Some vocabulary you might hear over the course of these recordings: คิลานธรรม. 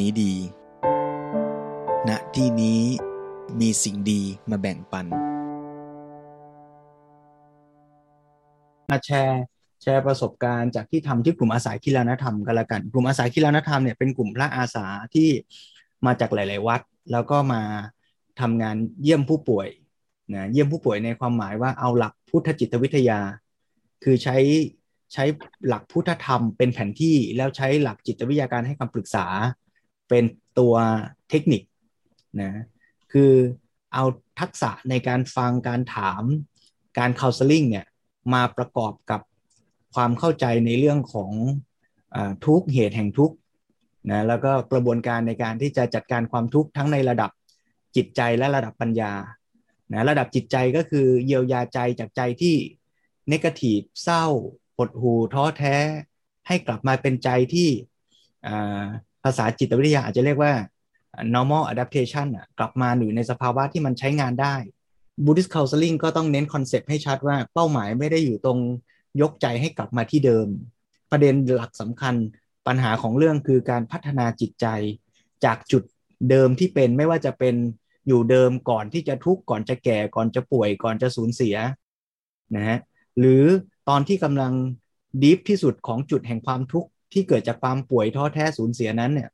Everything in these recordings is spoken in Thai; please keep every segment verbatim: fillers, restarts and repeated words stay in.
นี้ดีณที่นี้มีสิ่งดีมาแบ่งปันมาแชร์แชร์ประสบการณ์จากที่ทำที่กลุ่มอาสาคีลานธรรมกันละกันกลุ่มอาสาคีลานธรรมเนี่ยเป็นกลุ่มพระอาสาที่มาจากหลายๆวัดแล้วก็มาทำงานเยี่ยมผู้ป่วยนะเยี่ยมผู้ป่วยในความหมายว่าเอาหลักพุทธจิตวิทยาคือใช้ใช้หลักพุทธธรรมเป็นแผนที่แล้วใช้หลักจิตวิทยาการให้คำปรึกษาเป็นตัวเทคนิคนะคือเอาทักษะในการฟังการถามการ counseling เนี่ยมาประกอบกับความเข้าใจในเรื่องของอ่าทุกเหตุแห่งทุกนะแล้วก็กระบวนการในการที่จะจัดการความทุกข์ทั้งในระดับจิตใจและระดับปัญญานะระดับจิตใจก็คือเยียวยาใจจากใจที่เนกาทีฟเศร้าหดหู่ท้อแท้ให้กลับมาเป็นใจที่ภาษาจิตวิทยาอาจจะเรียกว่า normal adaptation อ่ะกลับมาอยู่ในสภาวะที่มันใช้งานได้ Buddhist counseling ก็ต้องเน้นคอนเซ็ปต์ให้ชัดว่าเป้าหมายไม่ได้อยู่ตรงยกใจให้กลับมาที่เดิมประเด็นหลักสำคัญปัญหาของเรื่องคือการพัฒนาจิตใจจากจุดเดิมที่เป็นไม่ว่าจะเป็นอยู่เดิมก่อนที่จะทุกข์ก่อนจะแก่ก่อนจะป่วยก่อนจะสูญเสียนะฮะหรือตอนที่กำลังดีฟที่สุดของจุดแห่งความทุกข์ที่เกิดจากความป่วยท้อแท้สูญเสียนั้นเนี่ย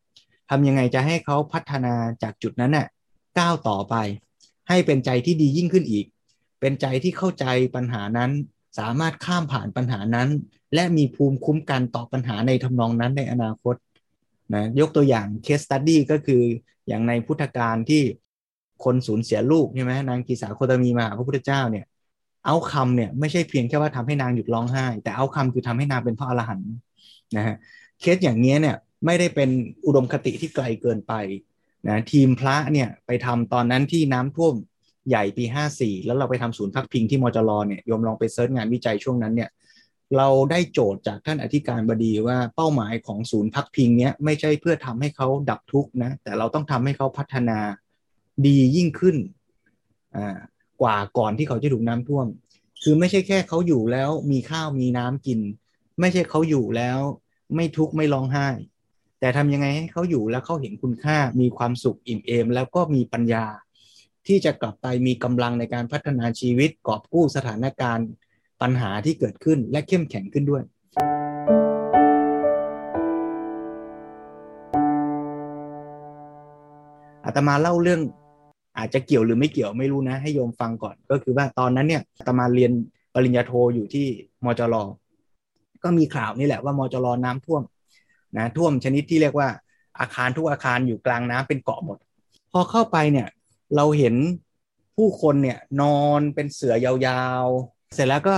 ทำยังไงจะให้เขาพัฒนาจากจุดนั้นน่ะก้าวต่อไปให้เป็นใจที่ดียิ่งขึ้นอีกเป็นใจที่เข้าใจปัญหานั้นสามารถข้ามผ่านปัญหานั้นและมีภูมิคุ้มกันต่อปัญหาในทำนองนั้นในอนาคตนะยกตัวอย่างเคสสตั๊ดดี้ก็คืออย่างในพุทธกาลที่คนสูญเสียลูกใช่ไหมนางกีสาโคตมีมาพระพุทธเจ้าเนี่ยเอาคำเนี่ยไม่ใช่เพียงแค่ว่าทำให้นางหยุดร้องไห้แต่เอาคำคือทำให้นางเป็นพระอรหันต์นะฮะเคสอย่างนี้เนี่ยไม่ได้เป็นอุดมคติที่ไกลเกินไปนะทีมพระเนี่ยไปทำตอนนั้นที่น้ำท่วมใหญ่ปีห้าสี่แล้วเราไปทำศูนย์พักพิงที่มจรเนี่ยโยมลองไปเซิร์ชงานวิจัยช่วงนั้นเนี่ยเราได้โจทย์จากท่านอธิการบดีว่าเป้าหมายของศูนย์พักพิงเนี้ยไม่ใช่เพื่อทำให้เขาดับทุกข์นะแต่เราต้องทำให้เขาพัฒนาดียิ่งขึ้นอ่ากว่าก่อนที่เขาจะถูกน้ำท่วมคือไม่ใช่แค่เขาอยู่แล้วมีข้าวมีน้ำกินไม่ใช่เขาอยู่แล้วไม่ทุกข์ไม่ร้องไห้แต่ทำยังไงให้เขาอยู่แล้วเขาเห็นคุณค่ามีความสุขอิ่มเอมแล้วก็มีปัญญาที่จะกลับไปมีกำลังในการพัฒนาชีวิตกอบกู้สถานการณ์ปัญหาที่เกิดขึ้นและเข้มแข็งขึ้นด้วยอาตมาเล่าเรื่องอาจจะเกี่ยวหรือไม่เกี่ยวไม่รู้นะให้โยมฟังก่อนก็คือว่าตอนนั้นเนี่ยอาตมาเรียนปริญญาโทอยู่ที่มจรก็มีข่าวนี่แหละว่ามจรน้ำท่วมนะท่วมชนิดที่เรียกว่าอาคารทุกอาคารอยู่กลางน้ำเป็นเกาะหมดพอเข้าไปเนี่ยเราเห็นผู้คนเนี่ยนอนเป็นเสือยาวๆเสร็จแล้วก็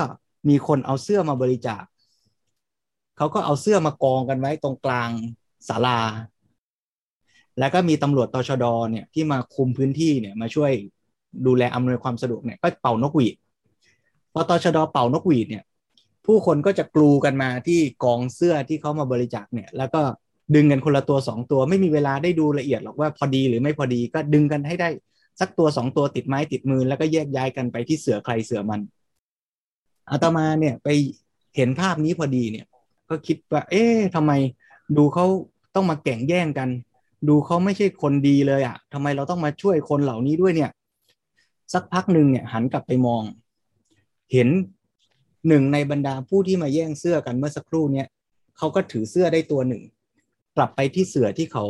มีคนเอาเสื้อมาบริจาคเขาก็เอาเสื้อมากองกันไว้ตรงกลางศาลาแล้วก็มีตำรวจตชด.เนี่ยที่มาคุมพื้นที่เนี่ยมาช่วยดูแลอำนวยความสะดวกเนี่ยก็เป่านกหวีดพอตชด.เป่านกหวีดเนี่ยผู้คนก็จะกลูกันมาที่กองเสื้อที่เขามาบริจาคเนี่ยแล้วก็ดึงกันคนละตัวสองตัวไม่มีเวลาได้ดูละเอียดหรอกว่าพอดีหรือไม่พอดีก็ดึงกันให้ได้สักตัวสองตัวติดไม้ติดมือแล้วก็แยกย้ายกันไปที่เสือใครเสือมันอาตมาเนี่ยไปเห็นภาพนี้พอดีเนี่ยก็คิดว่าเอ๊ะทำไมดูเขาต้องมาแข่งแย่งกันดูเขาไม่ใช่คนดีเลยอ่ะทำไมเราต้องมาช่วยคนเหล่านี้ด้วยเนี่ยสักพักหนึ่งเนี่ยหันกลับไปมองเห็นหนึ่งในบรรดาผู้ที่มาแย่งเสื้อกันเมื่อสักครู่เนี่ยเขาก็ถือเสื้อได้ตัวหนึ่งกลับไปที่เสือที่เขา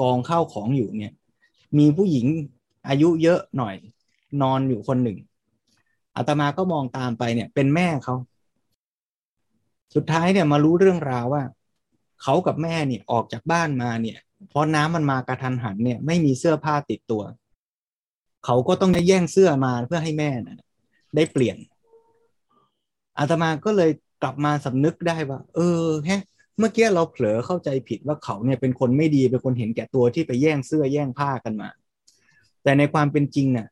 กองข้าวของอยู่เนี่ยมีผู้หญิงอายุเยอะหน่อยนอนอยู่คนหนึ่งอาตมาก็มองตามไปเนี่ยเป็นแม่เขาสุดท้ายเนี่ยมารู้เรื่องราวว่าเขากับแม่เนี่ยออกจากบ้านมาเนี่ยเพราะน้ำมันมากระทันหันเนี่ยไม่มีเสื้อผ้าติดตัวเขาก็ต้องแย่งเสื้อมาเพื่อให้แม่นะได้เปลี่ยนอาตมาก็เลยกลับมาสำนึกได้ว่าเออแฮะเมื่อกี้เราเผลอเข้าใจผิดว่าเขาเนี่ยเป็นคนไม่ดีเป็นคนเห็นแก่ตัวที่ไปแย่งเสื้อแย่งผ้ากันมาแต่ในความเป็นจริงน่ะ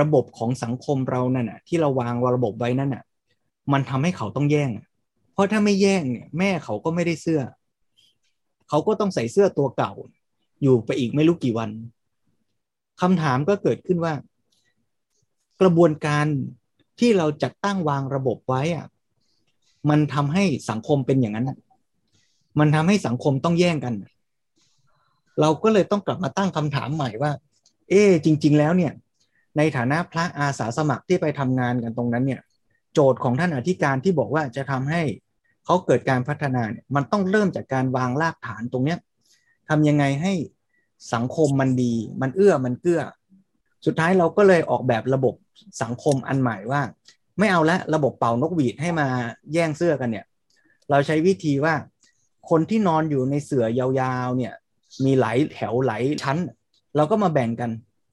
ระบบของสังคมเรานั่นน่ะที่เราวางระบบไว้นั่นน่ะมันทำให้เขาต้องแย่งเพราะถ้าไม่แย่งเนี่ยแม่เขาก็ไม่ได้เสื้อเขาก็ต้องใส่เสื้อตัวเก่าอยู่ไปอีกไม่รู้กี่วันคำถามก็เกิดขึ้นว่ากระบวนการที่เราจัดตั้งวางระบบไว้อะมันทำให้สังคมเป็นอย่างนั้นมันทำให้สังคมต้องแย่งกัน เราก็เลยต้องกลับมาตั้งคำถามใหม่ว่าเอ๊ะจริงๆแล้วเนี่ยในฐานะพระอาสาสมัครที่ไปทำงานกันตรงนั้นเนี่ยโจทย์ของท่านอธิการที่บอกว่าจะทำให้เขาเกิดการพัฒนาเนี่ยมันต้องเริ่มจากการวางรากฐานตรงเนี้ยทำยังไงให้สังคมมันดีมันเอื้อมันเกื้อสุดท้ายเราก็เลยออกแบบระบบสังคมอันใหม่ว่าไม่เอาละระบบเป่านกหวีดให้มาแย่งเสื้อกันเนี่ยเราใช้วิธีว่าคนที่นอนอยู่ในเสื่อยาวๆเนี่ยมีหลายแถวหลายชั้นเราก็มาแบ่งกัน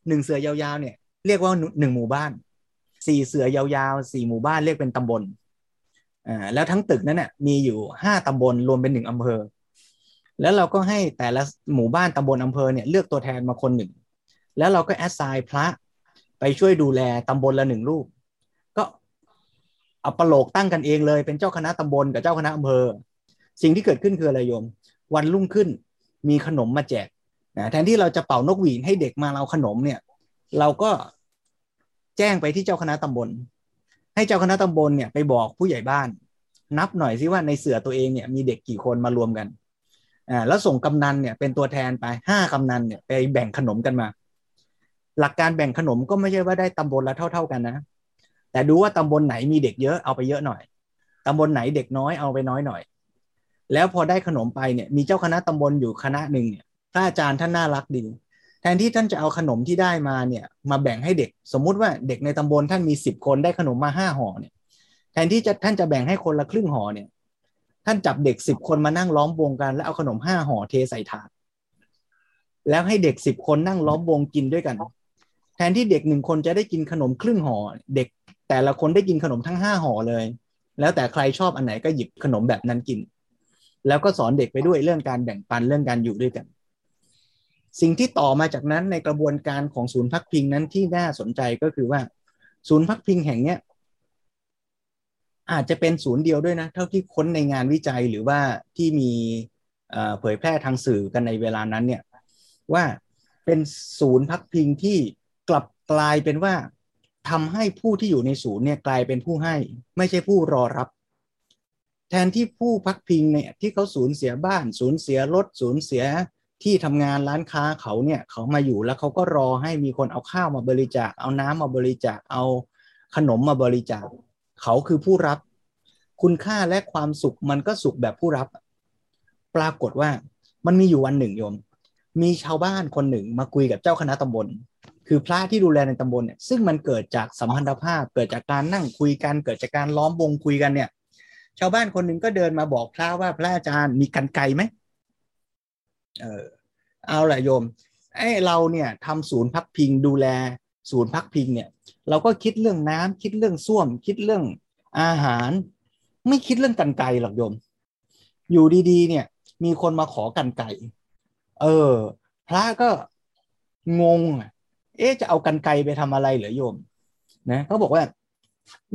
หนึ่งเสื่อยาวๆเนี่ยเรียกว่าหนึ่งหมู่บ้านสี่เสื่อยาวๆสี่หมู่บ้านเรียกเป็นตำบลอ่าแล้วทั้งตึกนั้นเนี่ยมีอยู่ห้าตำบลรวมเป็นหนึ่งอำเภอแล้วเราก็ให้แต่ละหมู่บ้านตำบลอำเภอเนี่ยเลือกตัวแทนมาคนหนึ่งแล้วเราก็แอสไซน์พระไปช่วยดูแลตำบลละหนึ่งรูปก็เอาประโลกตั้งกันเองเลยเป็นเจ้าคณะตำบลกับเจ้าคณะอำเภอสิ่งที่เกิดขึ้นคืออะไรโยมวันรุ่งขึ้นมีขนมมาแจกนะแทนที่เราจะเป่านกหวีดให้เด็กมาเอาขนมเนี่ยเราก็แจ้งไปที่เจ้าคณะตำบลให้เจ้าคณะตำบลเนี่ยไปบอกผู้ใหญ่บ้านนับหน่อยสิว่าในเสื่อตัวเองเนี่ยมีเด็กกี่คนมารวมกันอ่าแล้วส่งกำนันเนี่ยเป็นตัวแทนไปห้ากำนันเนี่ยไปแบ่งขนมกันมาหลักการแบ่งขนมก็ไม่ใช่ว่าได้ตำบลละเท่าๆกันนะแต่ดูว่าตำบลไหนมีเด็กเยอะเอาไปเยอะหน่อยตำบลไหนเด็กน้อยเอาไปน้อยหน่อยแล้วพอได้ขนมไปเนี่ยมีเจ้าคณะตำบลอยู่คณะหนึ่งเนี่ยพระอาจารย์ท่านน่ารักดีแทนที่ท่านจะเอาขนมที่ได้มาเนี่ยมาแบ่งให้เด็กสมมุติว่าเด็กในตำบลท่านมีสิบคนได้ขนมมาห้าห่อเนี่ยแทนที่จะท่านจะแบ่งให้คนละครึ่งห่อเนี่ยท่านจับเด็กสิบคนมานั่งล้อมวงกันแล้วเอาขนมห้าห่อเทใส่ถาดแล้วให้เด็กสิบคนนั่งล้อมวงกินด้วยกันแทนที่เด็กหนึ่งคนจะได้กินขนมครึ่งห่อเด็กแต่ละคนได้กินขนมทั้งห้าห่อเลยแล้วแต่ใครชอบอันไหนก็หยิบขนมแบบนั้นกินแล้วก็สอนเด็กไปด้วยเรื่องการแบ่งปันเรื่องการอยู่ด้วยกันสิ่งที่ต่อมาจากนั้นในกระบวนการของศูนย์พักพิงนั้นที่น่าสนใจก็คือว่าศูนย์พักพิงแห่งเนี้ยอาจจะเป็นศูนย์เดียวด้วยนะเท่าที่ค้นในงานวิจัยหรือว่าที่มีเผยแพร่ทางสื่อกันในเวลานั้นเนี่ยว่าเป็นศูนย์พักพิงที่กลับกลายเป็นว่าทำให้ผู้ที่อยู่ในศูนย์เนี่ยกลายเป็นผู้ให้ไม่ใช่ผู้รอรับแทนที่ผู้พักพิงเนี่ยที่เขาสูญเสียบ้านสูญเสียรถสูญเสียที่ทำงานร้านค้าเขาเนี่ยเขามาอยู่แล้วเขาก็รอให้มีคนเอาข้าวมาบริจาคเอาน้ำมาบริจาคเอาขนมมาบริจาคเขาคือผู้รับคุณค่าและความสุขมันก็สุขแบบผู้รับปรากฏว่ามันมีอยู่วันหนึ่งโยมมีชาวบ้านคนหนึ่งมาคุยกับเจ้าคณะตำบลคือพระที่ดูแลในตำบลเนี่ยซึ่งมันเกิดจากสัมพันธภาพเกิดจากการนั่งคุยกันเกิดจากการล้อมวงคุยกันเนี่ยชาวบ้านคนหนึ่งก็เดินมาบอกพระว่าพระอาจารย์มีกรรไกรไหมเออเอาล่ะโยมไอ้เราเนี่ยทำศูนย์พักพิงดูแลศูนย์พักพิงเนี่ยเราก็คิดเรื่องน้ำคิดเรื่องส้วมคิดเรื่องอาหารไม่คิดเรื่องกรรไกรหรอกโยมอยู่ดีๆเนี่ยมีคนมาขอกรรไกรเออพระก็งงเอ๊ะจะเอากรรไกรไปทำอะไรเหรอโยมนะเขาบอกว่า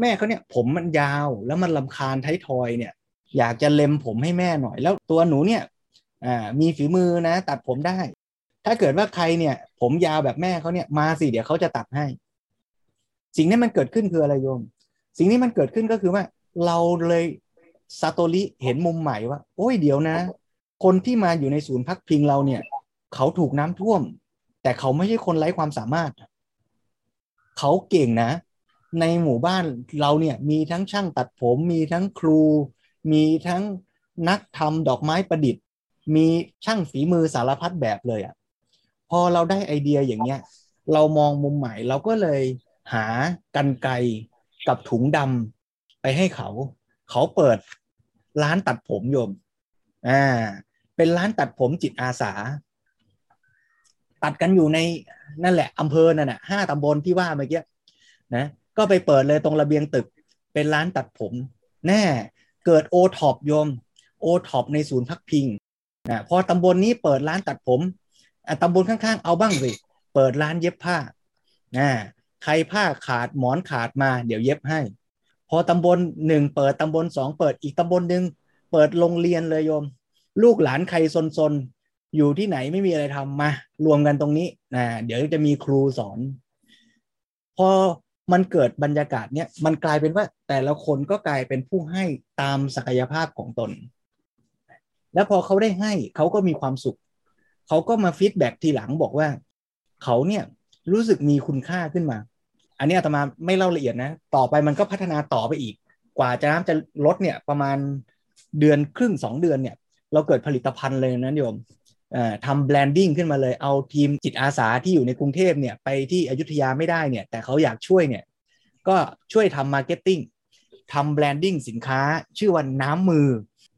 แม่เขาเนี่ยผมมันยาวแล้วมันรำคาญท้ายทอยเนี่ยอยากจะเล็มผมให้แม่หน่อยแล้วตัวหนูเนี่ยอ่ามีฝีมือนะตัดผมได้ถ้าเกิดว่าใครเนี่ยผมยาวแบบแม่เขาเนี่ยมาสิเดี๋ยวเขาจะตัดให้สิ่งนี้มันเกิดขึ้นคืออะไรโยมสิ่งนี้มันเกิดขึ้นก็คือว่าเราเลยซาโตริเห็นมุมใหม่ว่าโอ้ยเดี๋ยวนะคนที่มาอยู่ในศูนย์พักพิงเราเนี่ยเขาถูกน้ำท่วมแต่เขาไม่ใช่คนไร้ความสามารถเขาเก่งนะในหมู่บ้านเราเนี่ยมีทั้งช่างตัดผมมีทั้งครูมีทั้งนักทำดอกไม้ประดิษฐ์มีช่างฝีมือสารพัดแบบเลยอ่ะพอเราได้ไอเดียอย่างเงี้ยเรามองมุมใหม่เราก็เลยหากรรไกรกับถุงดำไปให้เขาเขาเปิดร้านตัดผมโยมอ่าเป็นร้านตัดผมจิตอาสาตัดกันอยู่ในนั่นแหละอำเภอนั่นน่ะห้าตำบลที่ว่าเมื่อกี้นะก็ไปเปิดเลยตรงระเบียงตึกเป็นร้านตัดผมแน่เกิดโอท็อปโยมโอท็อปในศูนย์พักพิงนะพอตำบลนี้เปิดร้านตัดผมตำบลข้างๆเอาบ้างสิเปิดร้านเย็บผ้านะใครผ้าขาดหมอนขาดมาเดี๋ยวเย็บให้พอตำบลหนึ่งเปิดตำบลสองเปิดอีกตำบลหนึ่งเปิดโรงเรียนเลยโยมลูกหลานใครซนๆอยู่ที่ไหนไม่มีอะไรทำมารวมกันตรงนี้นะเดี๋ยวจะมีครูสอนพอมันเกิดบรรยากาศเนี่ยมันกลายเป็นว่าแต่ละคนก็กลายเป็นผู้ให้ตามศักยภาพของตนแล้วพอเขาได้ให้เขาก็มีความสุข เขาก็มาฟีดแบ็กทีหลังบอกว่าเขาเนี่ยรู้สึกมีคุณค่าขึ้นมาอันนี้อาตมาไม่เล่าละเอียดนะต่อไปมันก็พัฒนาต่อไปอีกกว่าจะน้ำจะลดเนี่ยประมาณเดือนครึ่งสองเดือนเนี่ยเราเกิดผลิตภัณฑ์เลยนะโยมทำแบรนดิ้งขึ้นมาเลยเอาทีมจิตอาสาที่อยู่ในกรุงเทพเนี่ยไปที่อยุธยาไม่ได้เนี่ยแต่เขาอยากช่วยเนี่ยก็ช่วยทำมาร์เก็ตติ้งทำแบรนดิ้งสินค้าชื่อว่าน้ำมือ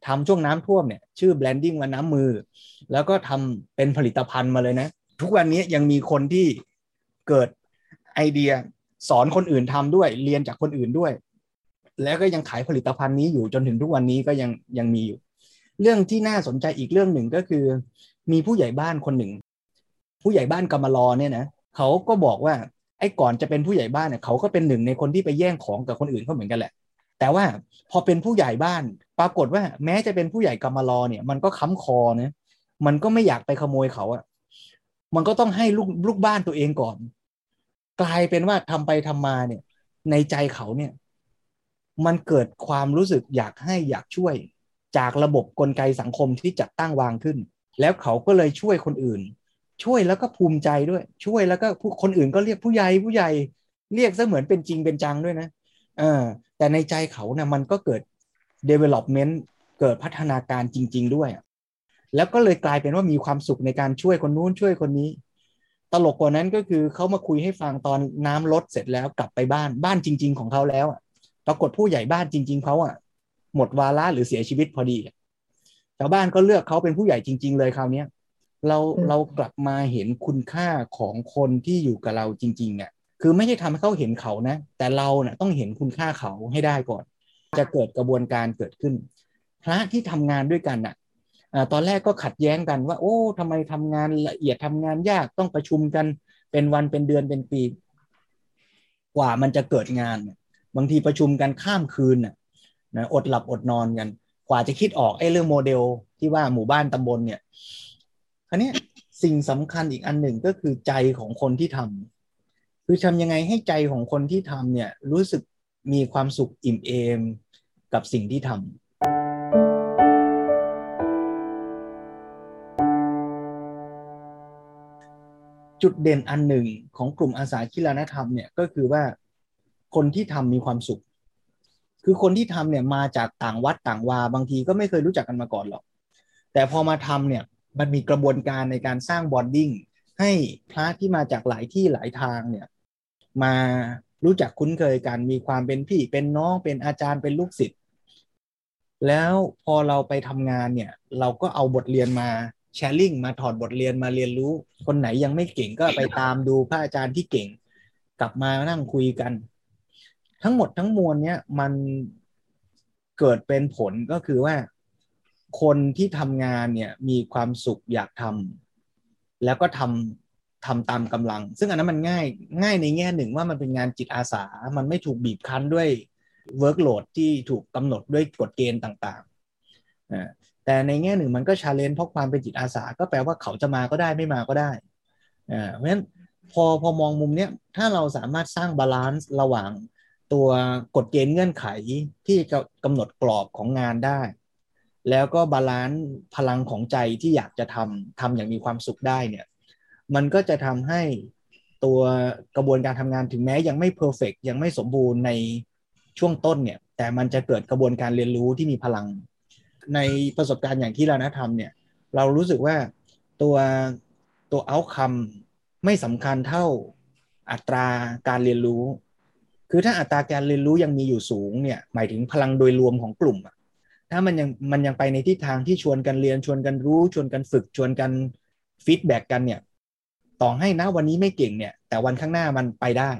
ทำช่วงน้ำท่วมเนี่ยชื่อแบรนดิ้งว่าน้ำมือแล้วก็ทำเป็นผลิตภัณฑ์มาเลยนะทุกวันนี้ยังมีคนที่เกิดไอเดียสอนคนอื่นทำด้วยเรียนจากคนอื่นด้วยแล้วก็ยังขายผลิตภัณฑ์นี้อยู่จนถึงทุกวันนี้ก็ยังยังมีอยู่เรื่องที่น่าสนใจอีกเรื่องหนึ่งก็คือมีผู้ใหญ่บ้านคนหนึ่งผู้ใหญ่บ้านกำมะลอเนี่ยนะเขาก็บอกว่าไอ้ก่อนจะเป็นผู้ใหญ่บ้านเนี่ยเขาก็เป็นหนึ่งในคนที่ไปแย่งของกับคนอื่นเขาเหมือนกันแหละแต่ว่าพอเป็นผู้ใหญ่บ้านปรากฏว่าแม้จะเป็นผู้ใหญ่กำมะลอเนี่ยมันก็ค้ำคอนะมันก็ไม่อยากไปขโมยเขาอะมันก็ต้องให้ลูกลูกบ้านตัวเองก่อนกลายเป็นว่าทำไปทำมาเนี่ยในใจเขาเนี่ยมันเกิดความรู้สึกอยากให้อยากช่วยจากระบบกลไกสังคมที่จัดตั้งวางขึ้นแล้วเขาก็เลยช่วยคนอื่นช่วยแล้วก็ภูมิใจด้วยช่วยแล้วก็คนอื่นก็เรียกผู้ใหญ่ผู้ใหญ่เรียกซะเหมือนเป็นจริงเป็นจังด้วยนะเออแต่ในใจเขาเนี่ยมันก็เกิด development เกิดพัฒนาการจริงๆด้วยแล้วก็เลยกลายเป็นว่ามีความสุขในการช่วยคนนู้นช่วยคนนี้ตลกกว่านั้นก็คือเขามาคุยให้ฟังตอนน้ำลดเสร็จแล้วกลับไปบ้านบ้านจริงๆของเขาแล้วปรากฏผู้ใหญ่บ้านจริงๆเขาอ่ะหมดวาระหรือเสียชีวิตพอดีชาวบ้านก็เลือกเขาเป็นผู้ใหญ่จริงๆเลยคราวนี้เราเรากลับมาเห็นคุณค่าของคนที่อยู่กับเราจริงๆเนี่ยคือไม่ใช่ทำให้เขาเห็นเขานะแต่เราเนี่ยต้องเห็นคุณค่าเขาให้ได้ก่อนจะเกิดกระบวนการเกิดขึ้นพระที่ทำงานด้วยกันน่ะตอนแรกก็ขัดแย้งกันว่าโอ้ทำไมทำงานละเอียดทำงานยากต้องประชุมกันเป็นวันเป็นเดือนเป็นปีกว่ามันจะเกิดงานบางทีประชุมกันข้ามคืนน่ะนะอดหลับอดนอนกันกว่าจะคิดออกไอ้เรื่องโมเดลที่ว่าหมู่บ้านตำบลเนี่ยคราวนี้สิ่งสำคัญอีกอันหนึ่งก็คือใจของคนที่ทำคือทำยังไงให้ใจของคนที่ทำเนี่ยรู้สึกมีความสุขอิ่มเอมกับสิ่งที่ทำจุดเด่นอันหนึ่งของกลุ่มอาสาคิลานธรรมเนี่ยก็คือว่าคนที่ทำมีความสุขคือคนที่ทำเนี่ยมาจากต่างวัดต่างวาบางทีก็ไม่เคยรู้จักกันมาก่อนหรอกแต่พอมาทำเนี่ยมันมีกระบวนการในการสร้างบอนดิ้งให้พระที่มาจากหลายที่หลายทางเนี่ยมารู้จักคุ้นเคยกันมีความเป็นพี่เป็นน้องเป็นอาจารย์เป็นลูกศิษย์แล้วพอเราไปทำงานเนี่ยเราก็เอาบทเรียนมาแชร์ลิงมาถอดบทเรียนมาเรียนรู้คนไหนยังไม่เก่งก็ไปตามดูพระอาจารย์ที่เก่งกลับมานั่งคุยกันทั้งหมดทั้งมวลเนี้ยมันเกิดเป็นผลก็คือว่าคนที่ทำงานเนี่ยมีความสุขอยากทำแล้วก็ทำทำตามกำลังซึ่งอันนั้นมันง่ายง่ายในแง่หนึ่งว่ามันเป็นงานจิตอาสามันไม่ถูกบีบคั้นด้วยเวิร์กโหลดที่ถูกกำหนดด้วยกฎเกณฑ์ต่างๆนะแต่ในแง่หนึ่งมันก็ชาเลนจ์เพราะความเป็นจิตอาสาก็แปลว่าเขาจะมาก็ได้ไม่มาก็ได้อ่าเพราะฉะนั้นพอพอมองมุมเนี้ยถ้าเราสามารถสร้างบาลานซ์ระหว่างตัวกฎเกณฑ์เงื่อนไขที่จะกำหนดกรอบของงานได้แล้วก็บาลานซ์พลังของใจที่อยากจะทำทำอย่างมีความสุขได้เนี่ยมันก็จะทำให้ตัวกระบวนการทำงานถึงแม้ยังไม่เพอร์เฟกต์ยังไม่สมบูรณ์ในช่วงต้นเนี่ยแต่มันจะเกิดกระบวนการเรียนรู้ที่มีพลังในประสบการณ์อย่างที่เรานะทำเนี่ยเรารู้สึกว่าตัวตัวเอาท์คัมไม่สำคัญเท่าอัตราการเรียนรู้คือถ้าอัตราการเรียนรู้ยังมีอยู่สูงเนี่ยหมายถึงพลังโดยรวมของกลุ่มถ้ามันยังมันยังไปในทิศทางที่ชวนกันเรียนชวนกันรู้ชวนกันฝึกชวนกันฟีดแบ็กกันเนี่ยต่อให้นะวันนี้ไม่เก่งเนี่ยแต่วันข้างหน้ามันไปได้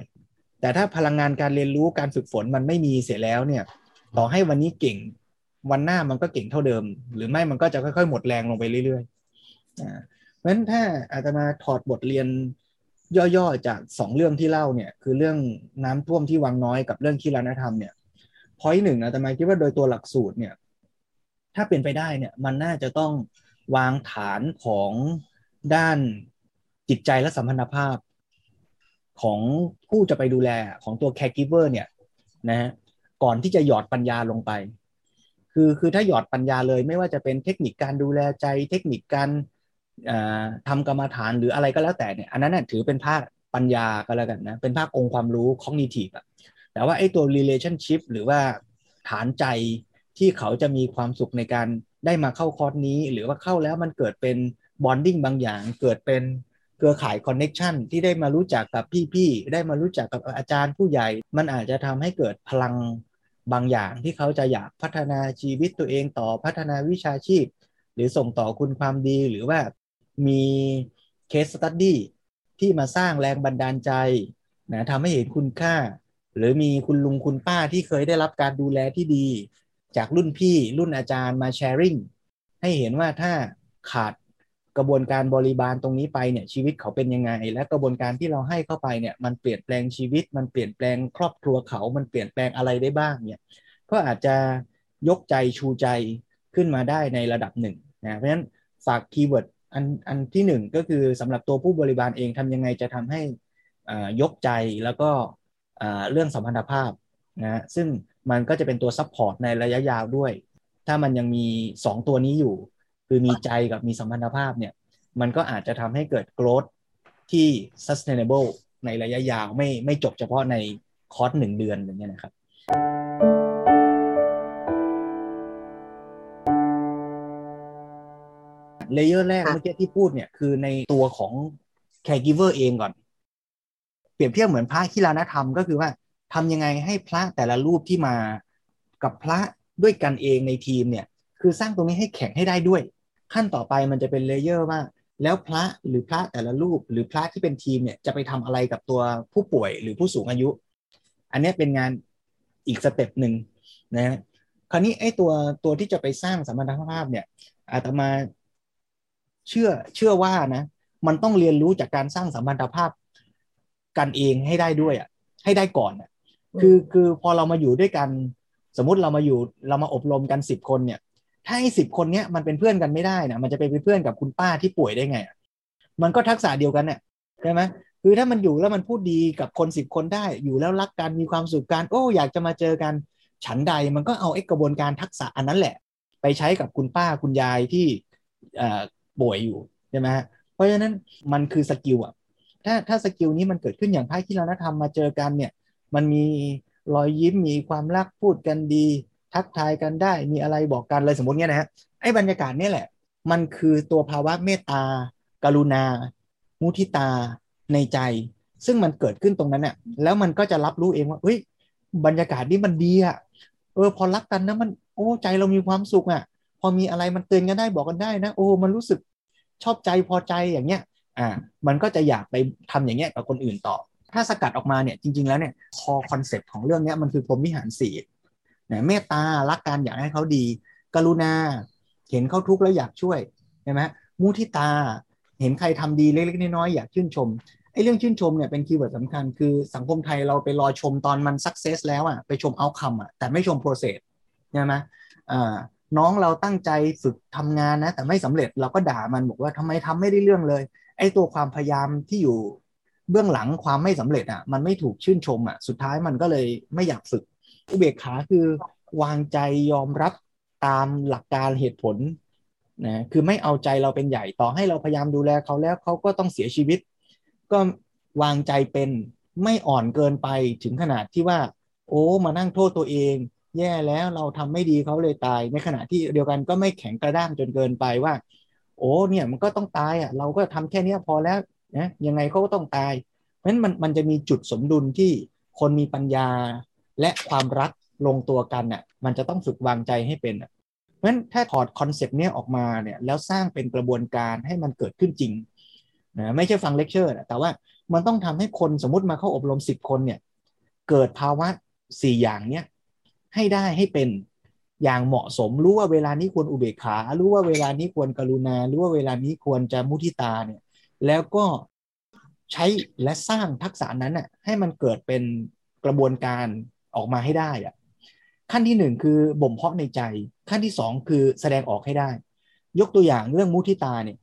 แต่ถ้าพลังงานการเรียนรู้การฝึกฝนมันไม่มีเสียแล้วเนี่ยต่อให้วันนี้เก่งวันหน้ามันก็เก่งเท่าเดิมหรือไม่มันก็จะค่อยๆหมดแรงลงไปเรื่อยๆอ่าเพราะฉะนั้นถ้าอาตมาถอดบทเรียนย่อๆจากสองเรื่องที่เล่าเนี่ยคือเรื่องน้ำท่วมที่วังน้อยกับเรื่องคิลานธรรมเนี่ยพอยต์หนึ่งอาตมาคิดว่าโดยตัวหลักสูตรเนี่ยถ้าเป็นไปได้เนี่ยมันน่าจะต้องวางฐานของด้านจิตใจและสัมพันธภาพของผู้จะไปดูแลของตัว caregiver เนี่ยนะฮะก่อนที่จะหยอดปัญญาลงไปคือคือถ้าหยอดปัญญาเลยไม่ว่าจะเป็นเทคนิคการดูแลใจเทคนิคการ ทำกรรมฐานหรืออะไรก็แล้วแต่เนี่ยอันนั้นน่ะถือเป็นภาคปัญญาก็แล้วกันนะเป็นภาคองค์ความรู้ cognitive อ่ะแต่ว่าไอ้ตัว relationship หรือว่าฐานใจที่เขาจะมีความสุขในการได้มาเข้าคอร์สนี้หรือว่าเข้าแล้วมันเกิดเป็น bonding บางอย่างเกิดเป็นเครือข่าย connection ที่ได้มารู้จักกับพี่ๆได้มารู้จักกับอาจารย์ผู้ใหญ่มันอาจจะทำให้เกิดพลังบางอย่างที่เขาจะอยากพัฒนาชีวิตตัวเองต่อพัฒนาวิชาชีพหรือส่งต่อคุณความดีหรือว่ามี case study ที่มาสร้างแรงบันดาลใจนะทำให้เห็นคุณค่าหรือมีคุณลุงคุณป้าที่เคยได้รับการดูแลที่ดีจากรุ่นพี่รุ่นอาจารย์มาแชร์ริ่งให้เห็นว่าถ้าขาดกระบวนการบริบาลตรงนี้ไปเนี่ยชีวิตเขาเป็นยังไงและกระบวนการที่เราให้เข้าไปเนี่ยมันเปลี่ยนแปลงชีวิตมันเปลี่ยนแปลงครอบครัวเขามันเปลี่ยนแปลงอะไรได้บ้างเนี่ยก็อาจจะยกใจชูใจขึ้นมาได้ในระดับหนึ่งนะเพราะฉะนั้นฝากคีย์เวิร์ดอันอันที่หนึ่งก็คือสำหรับตัวผู้บริบาลเองทำยังไงจะทำให้อ่ายกใจแล้วก็อ่าเรื่องสัมพันธภาพนะซึ่งมันก็จะเป็นตัวซัพพอร์ตในระยะยาวด้วยถ้ามันยังมีสองตัวนี้อยู่คือมีใจกับมีสัมพันธภาพเนี่ยมันก็อาจจะทำให้เกิด growth ที่ sustainable ในระยะยาวไม่ไม่จบเฉพาะในคอร์สหนึ่งเดือนอย่างเงี้ยนะครับเลเยอร์แรกเมื่อกี้ที่พูดเนี่ยคือในตัวของ caregiver เองก่อนเปรียบเทียบเหมือนพระคีลานธรรมก็คือว่าทำยังไงให้พระแต่ละรูปที่มากับพระด้วยกันเองในทีมเนี่ยคือสร้างตรงนี้ให้แข็งให้ได้ด้วยขั้นต่อไปมันจะเป็นเลเยอร์ว่าแล้วพระหรือพระแต่ละรูปหรือพระที่เป็นทีมเนี่ยจะไปทำอะไรกับตัวผู้ป่วยหรือผู้สูงอายุอันนี้เป็นงานอีกสเต็ปหนึ่งนะคราวนี้ไอ้ตัวตัวที่จะไปสร้างสัมพันธภาพเนี่ยอาตมาเชื่อเชื่อว่านะมันต้องเรียนรู้จากการสร้างสัมพันธภาพกันเองให้ได้ด้วยอ่ะให้ได้ก่อนอ่ะคือคือพอเรามาอยู่ด้วยกันสมมติเรามาอยู่เรามาอบรมกันสิบคนเนี่ยถ้าไอ้สิบคนเนี้ยมันเป็นเพื่อนกันไม่ได้นะมันจะไปเป็นเพื่อนกับคุณป้าที่ป่วยได้ไงมันก็ทักษะเดียวกันเนี่ยใช่ไหมคือถ้ามันอยู่แล้วมันพูดดีกับคนสิบคนได้อยู่แล้วรักกันมีความสุขกันโอ้อยากจะมาเจอกันฉันใดมันก็เอาไอ้กระบวนการทักษะอันนั้นแหละไปใช้กับคุณป้าคุณยายที่ป่วยอยู่ใช่ไหมฮะเพราะฉะนั้นมันคือสกิลอะถ้าถ้าสกิลนี้มันเกิดขึ้นอย่างพายที่เราทำมาเจอกันเนี่ยมันมีรอยยิ้มมีความรักพูดกันดีทักทายกันได้มีอะไรบอกกันเลยสมมติเงี้ยนะฮะไอ้บรรยากาศนี่แหละมันคือตัวภาวะเมตตากรุณามุทิตาในใจซึ่งมันเกิดขึ้นตรงนั้นเนี่ยแล้วมันก็จะรับรู้เองว่าเฮ้ยบรรยากาศนี่มันดีอ่ะเออพอรักกันนะมันโอ้ใจเรามีความสุขอ่ะพอมีอะไรมันเตือนกันได้บอกกันได้นะโอ้มันรู้สึกชอบใจพอใจอย่างเงี้ยอ่ามันก็จะอยากไปทำอย่างเงี้ยกับคนอื่นต่อถ้าสกัดออกมาเนี่ยจริงๆแล้วเนี่ยคอคอนเซ็ปต์ของเรื่องนี้มันคือพรหมวิหารสี่นะเมตตารักกันอยากให้เขาดีกรุณาเห็นเขาทุกข์แล้วอยากช่วยใช่ไหมมุทิตาเห็นใครทำดีเล็กๆน้อยๆอยากชื่นชมไอ้เรื่องชื่นชมเนี่ยเป็นคีย์เวิร์ดสำคัญคือสังคมไทยเราไปรอชมตอนมันสักเซสแล้วอ่ะไปชมเอาท์คัมอ่ะแต่ไม่ชมโปรเซสใช่ไหมอ่าน้องเราตั้งใจฝึกทำงานนะแต่ไม่สำเร็จเราก็ด่ามันบอกว่าทำไมทำไม่ได้เรื่องเลยไอ้ตัวความพยายามที่อยู่เบื้องหลังความไม่สำเร็จอ่ะมันไม่ถูกชื่นชมอ่ะสุดท้ายมันก็เลยไม่อยากฝึกอุเบกขาคือวางใจยอมรับตามหลักการเหตุผลนะคือไม่เอาใจเราเป็นใหญ่ต่อให้เราพยายามดูแลเขาแล้วเขาก็ต้องเสียชีวิตก็วางใจเป็นไม่อ่อนเกินไปถึงขนาดที่ว่าโอ้มานั่งโทษตัวเองแย่แล้วเราทำไม่ดีเขาเลยตายในขณะที่เดียวกันก็ไม่แข็งกระด้างจนเกินไปว่าโอ้เนี่ยมันก็ต้องตายอ่ะเราก็ทำแค่นี้พอแล้วนะยังไงเขาก็ต้องตายเพราะฉะนั้นมันมันจะมีจุดสมดุลที่คนมีปัญญาและความรักลงตัวกันน่ะมันจะต้องฝึกวางใจให้เป็นเพราะฉะนั้นถ้าถอดคอนเซปต์เนี้ยออกมาเนี่ยแล้วสร้างเป็นกระบวนการให้มันเกิดขึ้นจริงนะไม่ใช่ฟังเลคเชอร์แต่ว่ามันต้องทำให้คนสมมติมาเข้าอบรมสิบคนเนี่ยเกิดภาวะสี่อย่างเนี้ยให้ได้ให้เป็นอย่างเหมาะสมรู้ว่าเวลานี้ควรอุเบกขารู้ว่าเวลานี้ควรกรุณารู้ว่าเวลานี้ควรจะมุทิตาเนี่ยแล้วก็ใช้และสร้างทักษะนั้นน่ะให้มันเกิดเป็นกระบวนการออกมาให้ได้อ่ะขั้นที่หนึ่งคือบ่มเพาะในใจขั้นที่สองคือแสดงออกให้ได้ยกตัวอย่างเรื่องมุทิตาเนี่ย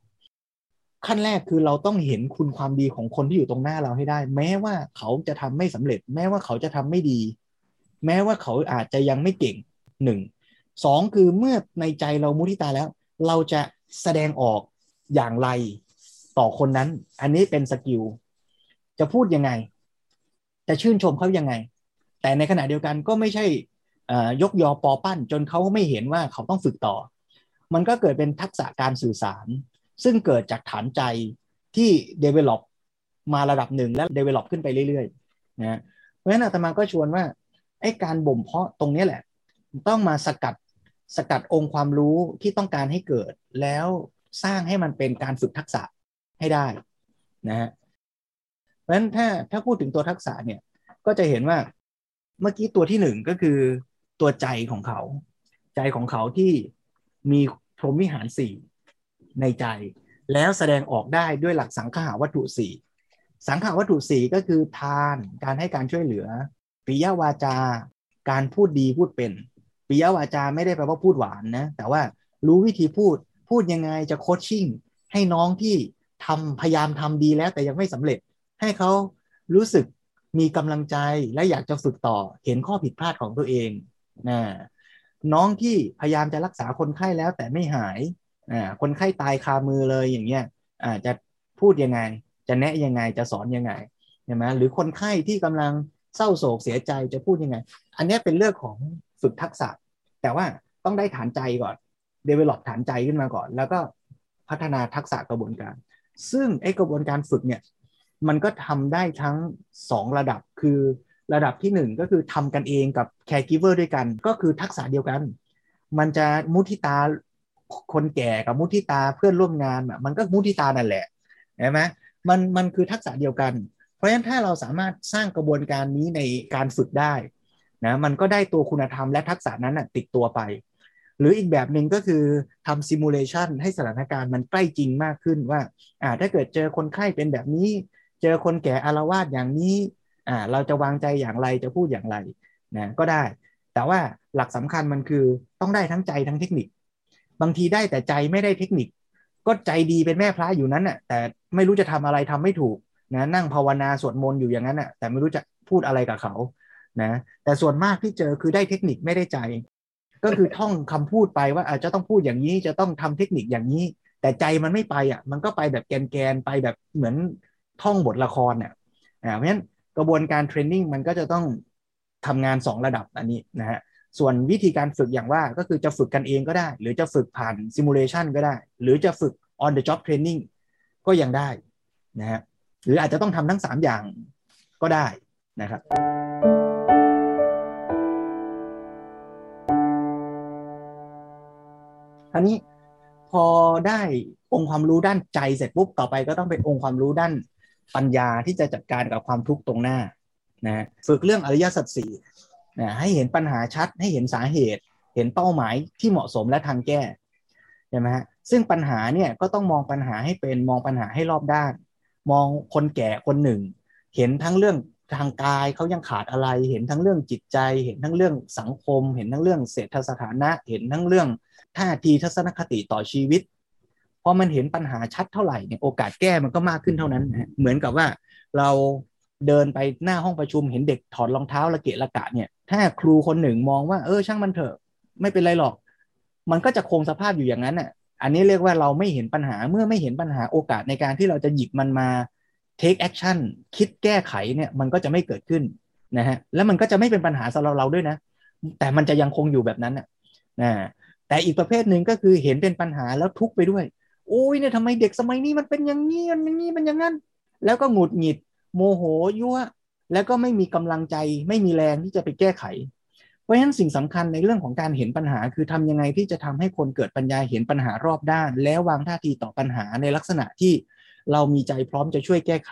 ขั้นแรกคือเราต้องเห็นคุณความดีของคนที่อยู่ตรงหน้าเราให้ได้แม้ว่าเขาจะทำไม่สำเร็จแม้ว่าเขาจะทำไม่ดีแม้ว่าเขาอาจจะยังไม่เก่งหนึ่งสองคือเมื่อในใจเรามุทิตาแล้วเราจะแสดงออก อย่างไรต่อคนนั้นอันนี้เป็นสกิลจะพูดยังไงจะชื่นชมเขายังไงแต่ในขณะเดียวกันก็ไม่ใช่ยกยอปอปั้นจนเขาไม่เห็นว่าเขาต้องฝึกต่อมันก็เกิดเป็นทักษะการสื่อสารซึ่งเกิดจากฐานใจที่ develop มาระดับหนึ่งและ develop ขึ้นไปเรื่อยๆนะเพราะฉะนั้นอาตมาก็ชวนว่าไอ้การบ่มเพาะตรงนี้แหละต้องมาสกัดสกัดองค์ความรู้ที่ต้องการให้เกิดแล้วสร้างให้มันเป็นการฝึกทักษะให้ได้นะฮะเพราะฉะนั้นถ้าถ้าพูดถึงตัวทักษะเนี่ยก็จะเห็นว่าเมื่อกี้ตัวที่หนึ่งก็คือตัวใจของเขาใจของเขาที่มีพรหมวิหารสี่ในใจแล้วแสดงออกได้ด้วยหลักสังคหวัตถุสี่สังคหวัตถุสี่ก็คือทานการให้การช่วยเหลือปิยวาจาการพูดดีพูดเป็นปิยวาจาไม่ได้แปลว่าพูดหวานนะแต่ว่ารู้วิธีพูดพูดยังไงจะโคชชิ่งให้น้องที่ทำพยายามทำดีแล้วแต่ยังไม่สำเร็จให้เขารู้สึกมีกำลังใจและอยากจะฝึกต่อเห็นข้อผิดพลาดของตัวเองนะน้องที่พยายามจะรักษาคนไข้แล้วแต่ไม่หายอ่าคนไข้ตายคามือเลยอย่างเงี้ยอ่าจะพูดยังไงจะแนะยังไงจะสอนยังไงใช่ไหมหรือคนไข้ที่กำลังเศร้าโศกเสียใจจะพูดยังไงอันนี้เป็นเรื่องของฝึกทักษะแต่ว่าต้องได้ฐานใจก่อน develop ฐานใจขึ้นมาก่อนแล้วก็พัฒนาทักษะกระบวนการซึ่งไอ้กระบวนการฝึกเนี่ยมันก็ทำได้ทั้งสองระดับคือระดับที่หนึ่งก็คือทำกันเองกับ caregiver ด้วยกันก็คือทักษะเดียวกันมันจะมุทิตาคนแก่กับมุทิตาเพื่อนร่วมงานมันก็มุทิตานั่นแหละใช่ไหมมันมันคือทักษะเดียวกันเพราะฉะนั้นถ้าเราสามารถสร้างกระบวนการนี้ในการฝึกได้นะมันก็ได้ตัวคุณธรรมและทักษะนั้นนะติดตัวไปหรืออีกแบบหนึ่งก็คือทำซิมูเลชันให้สถานการณ์มันใกล้จริงมากขึ้นว่าอ่าถ้าเกิดเจอคนไข้เป็นแบบนี้เจอคนแก่อาละวาดอย่างนี้อ่าเราจะวางใจอย่างไรจะพูดอย่างไรนะก็ได้แต่ว่าหลักสำคัญมันคือต้องได้ทั้งใจทั้งเทคนิคบางทีได้แต่ใจไม่ได้เทคนิคก็ใจดีเป็นแม่พระอยู่นั้นน่ะแต่ไม่รู้จะทำอะไรทำไม่ถูกนะนั่งภาวนาสวดมนต์อยู่อย่างนั้นน่ะแต่ไม่รู้จะพูดอะไรกับเขานะแต่ส่วนมากที่เจอคือได้เทคนิคไม่ได้ใจก็คือท่องคำพูดไปว่าอาจจะต้องพูดอย่างนี้จะต้องทำเทคนิคอย่างนี้แต่ใจมันไม่ไปอ่ะมันก็ไปแบบแกนแกนไปแบบเหมือนท่องบทละครเนี่ยอ่าเพราะฉะนั้นกระบวนการเทรนนิ่งมันก็จะต้องทำงานสองระดับอันนี้นะฮะส่วนวิธีการฝึกอย่างว่าก็คือจะฝึกกันเองก็ได้หรือจะฝึกผ่านซิมูเลชันก็ได้หรือจะฝึก on the job training ก็ยังได้นะฮะหรืออาจจะต้องทำทั้งสามอย่างก็ได้นะครับอันนี้พอได้องค์ความรู้ด้านใจเสร็จปุ๊บต่อไปก็ต้องเป็นองค์ความรู้ด้านปัญญาที่จะจัดการกับความทุกข์ตรงหน้านะฝึกเรื่องอริยสัจสี่นะให้เห็นปัญหาชัดให้เห็นสาเหตุเห็นเป้าหมายที่เหมาะสมและทางแก้ใช่ไหมฮะซึ่งปัญหาเนี่ยก็ต้องมองปัญหาให้เป็นมองปัญหาให้รอบด้านมองคนแก่คนหนึ่งเห็นทั้งเรื่องทางกายเขายังขาดอะไรเห็นทั้งเรื่องจิตใจเห็นทั้งเรื่องสังคมเห็นทั้งเรื่องเศรษฐสถานะเห็นทั้งเรื่องท่าทีทัศนคติต่อชีวิตพอมันเห็นปัญหาชัดเท่าไหร่เนี่ยโอกาสแก้มันก็มากขึ้นเท่านั้นนะเหมือนกับว่าเราเดินไปหน้าห้องประชุมเห็นเด็กถอดรองเท้าละเกะละกะเนี่ยถ้าครูคนหนึ่งมองว่าเออช่างมันเถอะไม่เป็นไรหรอกมันก็จะคงสภาพอยู่อย่างนั้นน่ะอันนี้เรียกว่าเราไม่เห็นปัญหาเมื่อไม่เห็นปัญหาโอกาสในการที่เราจะหยิบมันมา take action คิดแก้ไขเนี่ยมันก็จะไม่เกิดขึ้นนะฮะแล้วมันก็จะไม่เป็นปัญหาสำหรับเราด้วยนะแต่มันจะยังคงอยู่แบบนั้นน่ะนะแต่อีกประเภทหนึ่งก็คือเห็นเป็นปัญหาแล้วทุกข์ไปด้วยโอ้ยเนี่ยทำไมเด็กสมัยนี้มันเป็นอย่างนี้มันอย่างนี้มันอย่างนั้นแล้วก็หงุดหงิดโมโหยั่วแล้วก็ไม่มีกำลังใจไม่มีแรงที่จะไปแก้ไขเพราะฉะนั้นสิ่งสำคัญในเรื่องของการเห็นปัญหาคือทำยังไงที่จะทำให้คนเกิดปัญญาเห็นปัญหารอบด้านแล้ววางท่าทีต่อปัญหาในลักษณะที่เรามีใจพร้อมจะช่วยแก้ไข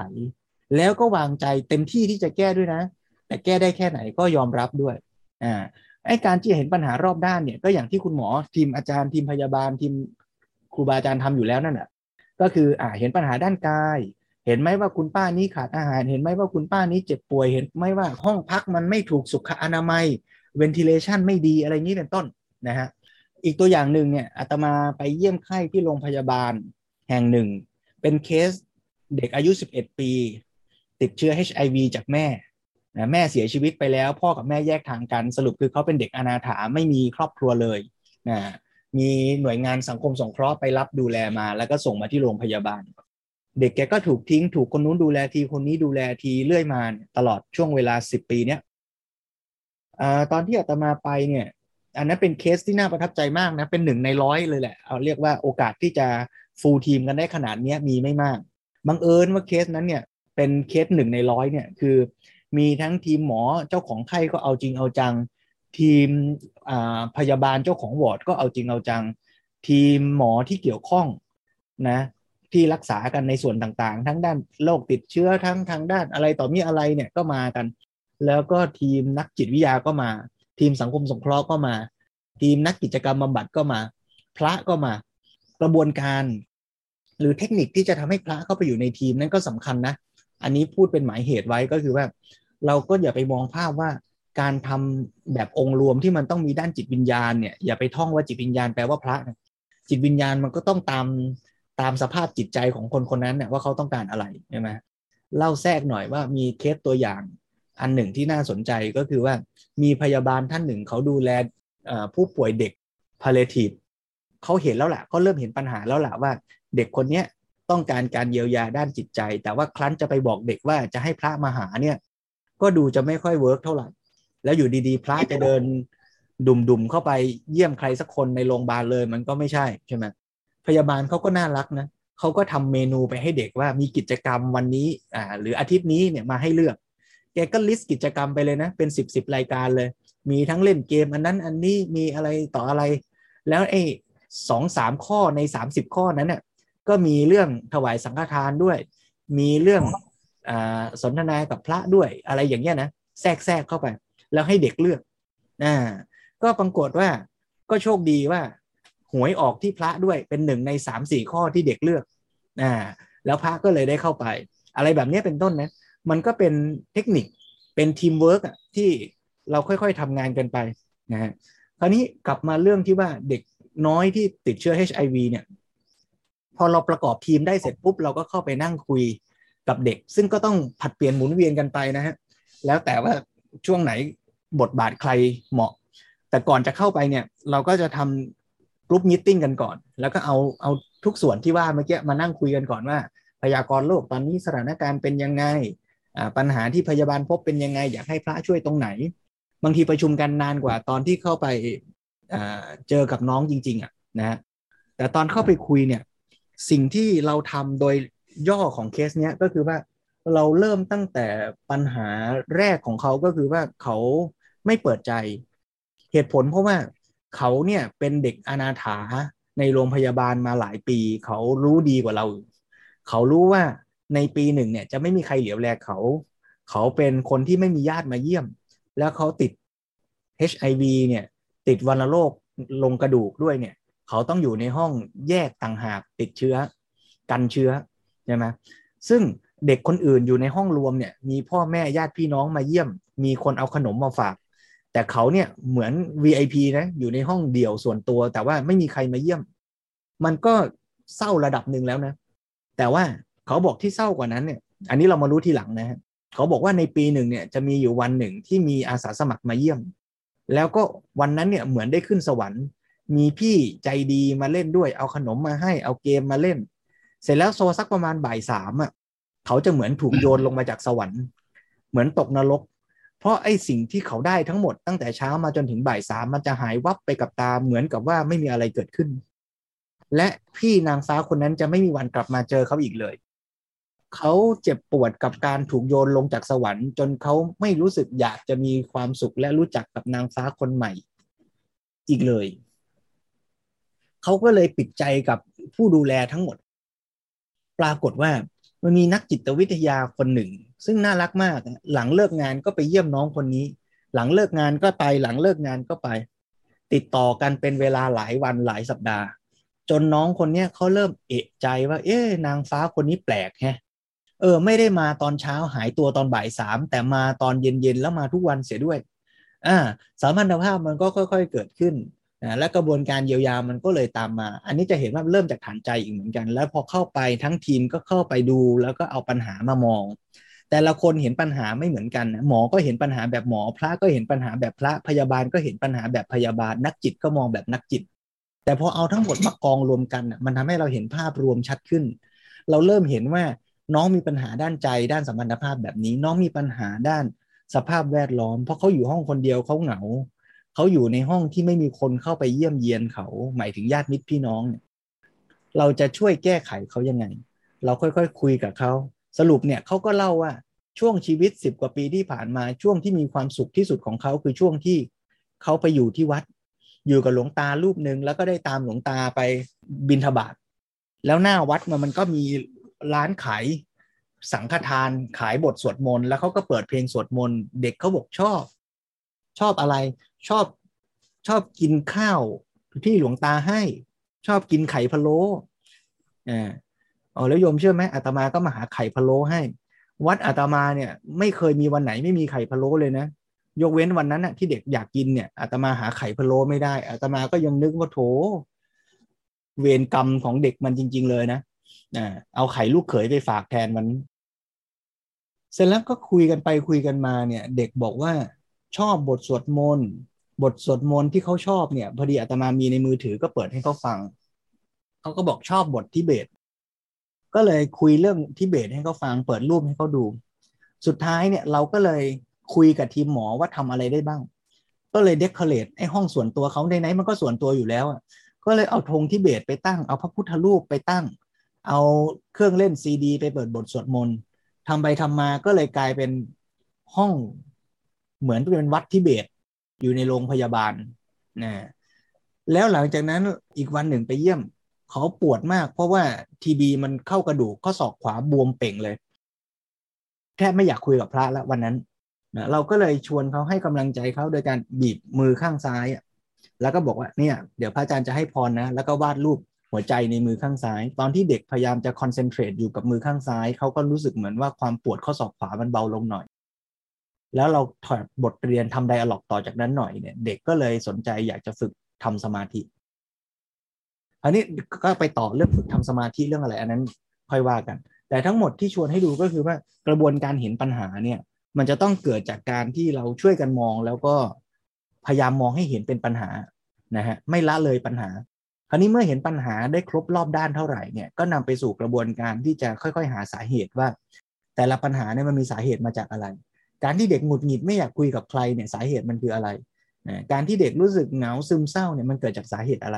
แล้วก็วางใจเต็มที่ที่จะแก้ด้วยนะแต่แก้ได้แค่ไหนก็ยอมรับด้วยอ่าไอ้การที่เห็นปัญหารอบด้านเนี่ยก็อย่างที่คุณหมอทีมอาจารย์ทีมพยาบาลทีมครูบาอาจารย์ทำอยู่แล้วนั่นแหละก็คืออ่าเห็นปัญหาด้านกายเห็นไหมว่าคุณป้านี้ขาดอาหารเห็นไหมว่าคุณป้านี้เจ็บป่วยเห็นไหมว่าห้องพักมันไม่ถูกสุขอนามัยเวนทิเลชันไม่ดีอะไรนี้เป็นต้นนะฮะอีกตัวอย่างหนึ่งเนี่ยอาตมาไปเยี่ยมไข้ที่โรงพยาบาลแห่งหนึ่งเป็นเคสเด็กอายุสิบเอ็ดปีติดเชื้อ เอช ไอ วี จากแม่นะแม่เสียชีวิตไปแล้วพ่อกับแม่แยกทางกันสรุปคือเขาเป็นเด็กอนาถาไม่มีครอบครัวเลยนะ มีหน่วยงานสังคมสงเคราะห์ไปรับดูแลมาแล้วก็ส่งมาที่โรงพยาบาลเด็กแกก็ถูกทิ้งถูกคนนู้นดูแลทีคนนี้ดูแลทีเรื่อยมาตลอดช่วงเวลาสิบปีเนี้ยตอนที่อาตมาไปเนี่ยอันนั้นเป็นเคสที่น่าประทับใจมากนะเป็นหนึ่งในร้อยเลยแหละเอาเรียกว่าโอกาสที่จะฟูลทีมกันได้ขนาดนี้มีไม่มากบังเอิญว่าเคสนั้นเนี่ยเป็นเคสหนึ่งในร้อยเนี่ยคือมีทั้งทีมหมอเจ้าของไข้ก็เอาจริงเอาจังทีมพยาบาลเจ้าของวอร์ดก็เอาจริงเอาจังทีมหมอที่เกี่ยวข้องนะที่รักษากันในส่วนต่างๆทั้งด้านโรคติดเชื้อทั้งทางด้านอะไรต่อมีอะไรเนี่ยก็มากันแล้วก็ทีมนักจิตวิทยาก็มาทีมสังคมสงเคราะห์ก็มาทีมนักกิจกรรมบำบัดก็มาพระก็มากระบวนการหรือเทคนิคที่จะทำให้พระเข้าไปอยู่ในทีมนั้นก็สำคัญนะอันนี้พูดเป็นหมายเหตุไว้ก็คือว่าเราก็อย่าไปมองภาพว่าการทำแบบองค์รวมที่มันต้องมีด้านจิตวิญญาณเนี่ยอย่าไปท่องว่าจิตวิญญาณแปลว่าพระนะจิตวิญญาณมันก็ต้องตามตามสภาพจิตใจของคนคนนั้นเนี่ยว่าเขาต้องการอะไรใช่ไหมเล่าแทรกหน่อยว่ามีเคสตัวอย่างอันหนึ่งที่น่าสนใจก็คือว่ามีพยาบาลท่านหนึ่งเขาดูแลผู้ป่วยเด็ก palliative เขาเห็นแล้วล่ะเขาเริ่มเห็นปัญหาแล้วล่ะว่าเด็กคนนี้ต้องการการเยียวยาด้านจิตใจแต่ว่าครั้นจะไปบอกเด็กว่าจะให้พระมาหาเนี่ยก็ดูจะไม่ค่อยเวิร์กเท่าไหร่แล้วอยู่ดีๆพระจะเดินดุ่มๆเข้าไปเยี่ยมใครสักคนในโรงพยาบาลเลยมันก็ไม่ใช่ใช่ไหมพยาบาลเขาก็น่ารักนะเขาก็ทำเมนูไปให้เด็กว่ามีกิจกรรมวันนี้อ่าหรืออาทิตย์นี้เนี่ยมาให้เลือกแกก็ลิสต์กิจกรรมไปเลยนะเป็นสิบสิบรายการเลยมีทั้งเล่นเกมอันนั้นอันนี้มีอะไรต่ออะไรแล้วไอ้สองสามข้อในสามสิบข้อนั้นเนี่ยก็มีเรื่องถวายสังฆทานด้วยมีเรื่องอ่าสนทนากับพระด้วยอะไรอย่างเงี้ยนะแทรกแทรกเข้าไปแล้วให้เด็กเลือกอ่าก็ปรากฏว่าก็โชคดีว่าหวยออกที่พระด้วยเป็นหนึ่งในสามสี่ข้อที่เด็กเลือกอ่าแล้วพระก็เลยได้เข้าไปอะไรแบบนี้เป็นต้นนะมันก็เป็นเทคนิคเป็นทีมเวิร์กที่เราค่อยๆทำงานกันไปนะฮะคราวนี้กลับมาเรื่องที่ว่าเด็กน้อยที่ติดเชื้อ เอช ไอ วี เนี่ยพอเราประกอบทีมได้เสร็จปุ๊บเราก็เข้าไปนั่งคุยกับเด็กซึ่งก็ต้องผัดเปลี่ยนหมุนเวียนกันไปนะฮะแล้วแต่ว่าช่วงไหนบทบาทใครเหมาะแต่ก่อนจะเข้าไปเนี่ยเราก็จะทำกรุ๊ปมีตติ้งกันก่อนแล้วก็เอาเอาทุกส่วนที่ว่าเมื่อกี้มานั่งคุยกันก่อนว่าพยากรณ์โลกตอนนี้สถานการณ์เป็นยังไงปัญหาที่พยาบาลพบเป็นยังไงอยากให้พระช่วยตรงไหนบางทีประชุมกันนานกว่าตอนที่เข้าไปเจอกับน้องจริงๆอ่ะนะแต่ตอนเข้าไปคุยเนี่ยสิ่งที่เราทำโดยย่อของเคสเนี้ยก็คือว่าเราเริ่มตั้งแต่ปัญหาแรกของเขาก็คือว่าเขาไม่เปิดใจเหตุผลเพราะว่าเขาเนี่ยเป็นเด็กอนาถาในโรงพยาบาลมาหลายปีเขารู้ดีกว่าเราเขารู้ว่าในปีหนึ่งเนี่ยจะไม่มีใครเหลียวแลเขาเขาเป็นคนที่ไม่มีญาติมาเยี่ยมแล้วเขาติด เอช ไอ วี เนี่ยติดวัณโรคลงกระดูกด้วยเนี่ยเขาต้องอยู่ในห้องแยกต่างหากติดเชื้อกันเชื้อใช่ไหมซึ่งเด็กคนอื่นอยู่ในห้องรวมเนี่ยมีพ่อแม่ญาติพี่น้องมาเยี่ยมมีคนเอาขนมมาฝากแต่เขาเนี่ยเหมือน วี ไอ พี นะอยู่ในห้องเดี่ยวส่วนตัวแต่ว่าไม่มีใครมาเยี่ยมมันก็เศร้าระดับหนึ่งแล้วนะแต่ว่าเขาบอกที่เศร้ากว่านั้นเนี่ยอันนี้เรามารู้ทีหลังนะฮะเขาบอกว่าในปีหนึ่งเนี่ยจะมีอยู่วันหนึ่งที่มีอาสาสมัครมาเยี่ยมแล้วก็วันนั้นเนี่ยเหมือนได้ขึ้นสวรรค์มีพี่ใจดีมาเล่นด้วยเอาขนมมาให้เอาเกมมาเล่นเสร็จแล้วโซสักประมาณบ่ายสามอ่ะเขาจะเหมือนถูกโยนลงมาจากสวรรค์เหมือนตกนรกเพราะไอ้สิ่งที่เขาได้ทั้งหมดตั้งแต่เช้ามาจนถึงบ่ายสามมันจะหายวับไปกับตาเหมือนกับว่าไม่มีอะไรเกิดขึ้นและพี่นางฟ้าคนนั้นจะไม่มีวันกลับมาเจอเขาอีกเลยเขาเจ็บปวดกับการถูกโยนลงจากสวรรค์จนเขาไม่รู้สึกอยากจะมีความสุขและรู้จักกับนางฟ้าคนใหม่อีกเลยเขาก็เลยปิดใจกับผู้ดูแลทั้งหมดปรากฏว่ามันมีนักจิตวิทยาคนหนึ่งซึ่งน่ารักมากหลังเลิกงานก็ไปเยี่ยมน้องคนนี้หลังเลิกงานก็ไปหลังเลิกงานก็ไปติดต่อกันเป็นเวลาหลายวันหลายสัปดาห์จนน้องคนเนี้ยเขาเริ่มเอะใจว่าเอ๊ะนางฟ้าคนนี้แปลกแฮะเออไม่ได้มาตอนเช้าหายตัวตอนบ่ายสามแต่มาตอนเย็นๆแล้วมาทุกวันเสียด้วยอ่าสัมพันธภาพมันก็ค่อยๆเกิดขึ้นนะและกระบวนการเยียวยามันก็เลยตามมาอันนี้จะเห็นว่าเริ่มจากฐานใจอีกเหมือนกันแล้วพอเข้าไปทั้งทีมก็เข้าไปดูแล้วก็เอาปัญหามามองแต่ละคนเห็นปัญหาไม่เหมือนกันนะหมอก็เห็นปัญหาแบบหมอพระก็เห็นปัญหาแบบพระพยาบาลก็เห็นปัญหาแบบพยาบาลนักจิตก็มองแบบนักจิต แต่พอเอาทั้งหมดมากองรวมกันมันทำให้เราเห็นภาพรวมชัดขึ้นเราเริ่มเห็นว่าน้องมีปัญหาด้านใจด้านสัมพันธภาพแบบนี้น้องมีปัญหาด้านสภาพแวดล้อมเพราะเขาอยู่ห้องคนเดียวเขาเหงาเขาอยู่ในห้องที่ไม่มีคนเข้าไปเยี่ยมเยียนเขาหมายถึงญาติมิตรพี่น้องเนี่ยเราจะช่วยแก้ไขเขายังไงเราค่อยๆ ค, คุยกับเขาสรุปเนี่ยเขาก็เล่าว่าช่วงชีวิตสิบกว่าปีที่ผ่านมาช่วงที่มีความสุขที่สุดของเขาคือช่วงที่เขาไปอยู่ที่วัดอยู่กับหลวงตารูปนึงแล้วก็ได้ตามหลวงตาไปบิณฑบาตแล้วหน้าวัดมันมันก็มีร้านขายสังฆทานขายบทสวดมนต์แล้วเขาก็เปิดเพลงสวดมนต์เด็กเขาบอกชอบชอบอะไรชอบชอบกินข้าวที่หลวงตาให้ชอบกินไข่พะโล้อ่าอ๋อแล้วโยมเชื่อไหมอาตมาก็มาหาไข่พะโล้ให้วัดอาตมาเนี่ยไม่เคยมีวันไหนไม่มีไข่พะโล้เลยนะยกเว้นวันนั้นน่ะที่เด็กอยากกินเนี่ยอาตมาหาไข่พะโล้ไม่ได้อาตมาก็ยังนึกว่าโถเวรกรรมของเด็กมันจริงๆเลยนะอ่าเอาไข่ลูกเขยไปฝากแทนมันเสร็จแล้วก็คุยกันไปคุยกันมาเนี่ยเด็กบอกว่าชอบบทสวดมนต์บทสวดมนต์ที่เขาชอบเนี่ยพอดีอาตมามีในมือถือก็เปิดให้เขาฟังเขาก็บอกชอบบททิเบตก็เลยคุยเรื่องทิเบตให้เขาฟังเปิดรูปให้เขาดูสุดท้ายเนี่ยเราก็เลยคุยกับทีมหมอว่าทำอะไรได้บ้างก็เลยเดคอเรทไอ้ห้องส่วนตัวเขาในไหนมันก็ส่วนตัวอยู่แล้วก็เลยเอาธงทิเบตไปตั้งเอาพระพุทธรูปไปตั้งเอาเครื่องเล่นซีดีไปเปิดบทสวดมนต์ทำไปทำมาก็เลยกลายเป็นห้องเหมือนเป็นวัดทิเบตอยู่ในโรงพยาบาลนะแล้วหลังจากนั้นอีกวันหนึ่งไปเยี่ยมเขาปวดมากเพราะว่าทีบีมันเข้ากระดูกข้อศอกขวาบวมเป่งเลยแทบไม่อยากคุยกับพระละวันนั้นนะเราก็เลยชวนเขาให้กำลังใจเขาโดยการบีบมือข้างซ้ายแล้วก็บอกว่าเนี่ยเดี๋ยวพระอาจารย์จะให้พรนะแล้วก็วาดรูปหัวใจในมือข้างซ้ายตอนที่เด็กพยายามจะคอนเซนเทรตอยู่กับมือข้างซ้ายเขาก็รู้สึกเหมือนว่าความปวดข้อศอกขวามันเบาลงหน่อยแล้วเราถอดบทเรียนทำไดอะล็อกต่อจากนั้นหน่อยเนี่ยเด็กก็เลยสนใจอยากจะฝึกทำสมาธิอันนี้ก็ไปต่อเรื่องฝึกทำสมาธิเรื่องอะไรอันนั้นค่อยว่ากันแต่ทั้งหมดที่ชวนให้ดูก็คือว่ากระบวนการเห็นปัญหาเนี่ยมันจะต้องเกิดจากการที่เราช่วยกันมองแล้วก็พยายามมองให้เห็นเป็นปัญหานะฮะไม่ละเลยปัญหาคราวนี้เมื่อเห็นปัญหาได้ครบรอบด้านเท่าไหร่เนี่ยก็นำไปสู่กระบวนการที่จะค่อยๆหาสาเหตุว่าแต่ละปัญหาเนี่ยมันมีสาเหตุมาจากอะไรการที่เด็กหงุดหงิดไม่อยากคุยกับใครเนี่ยสาเหตุมันคืออะไรนะการที่เด็กรู้สึกเหงาซึมเศร้าเนี่ยมันเกิดจากสาเหตุอะไร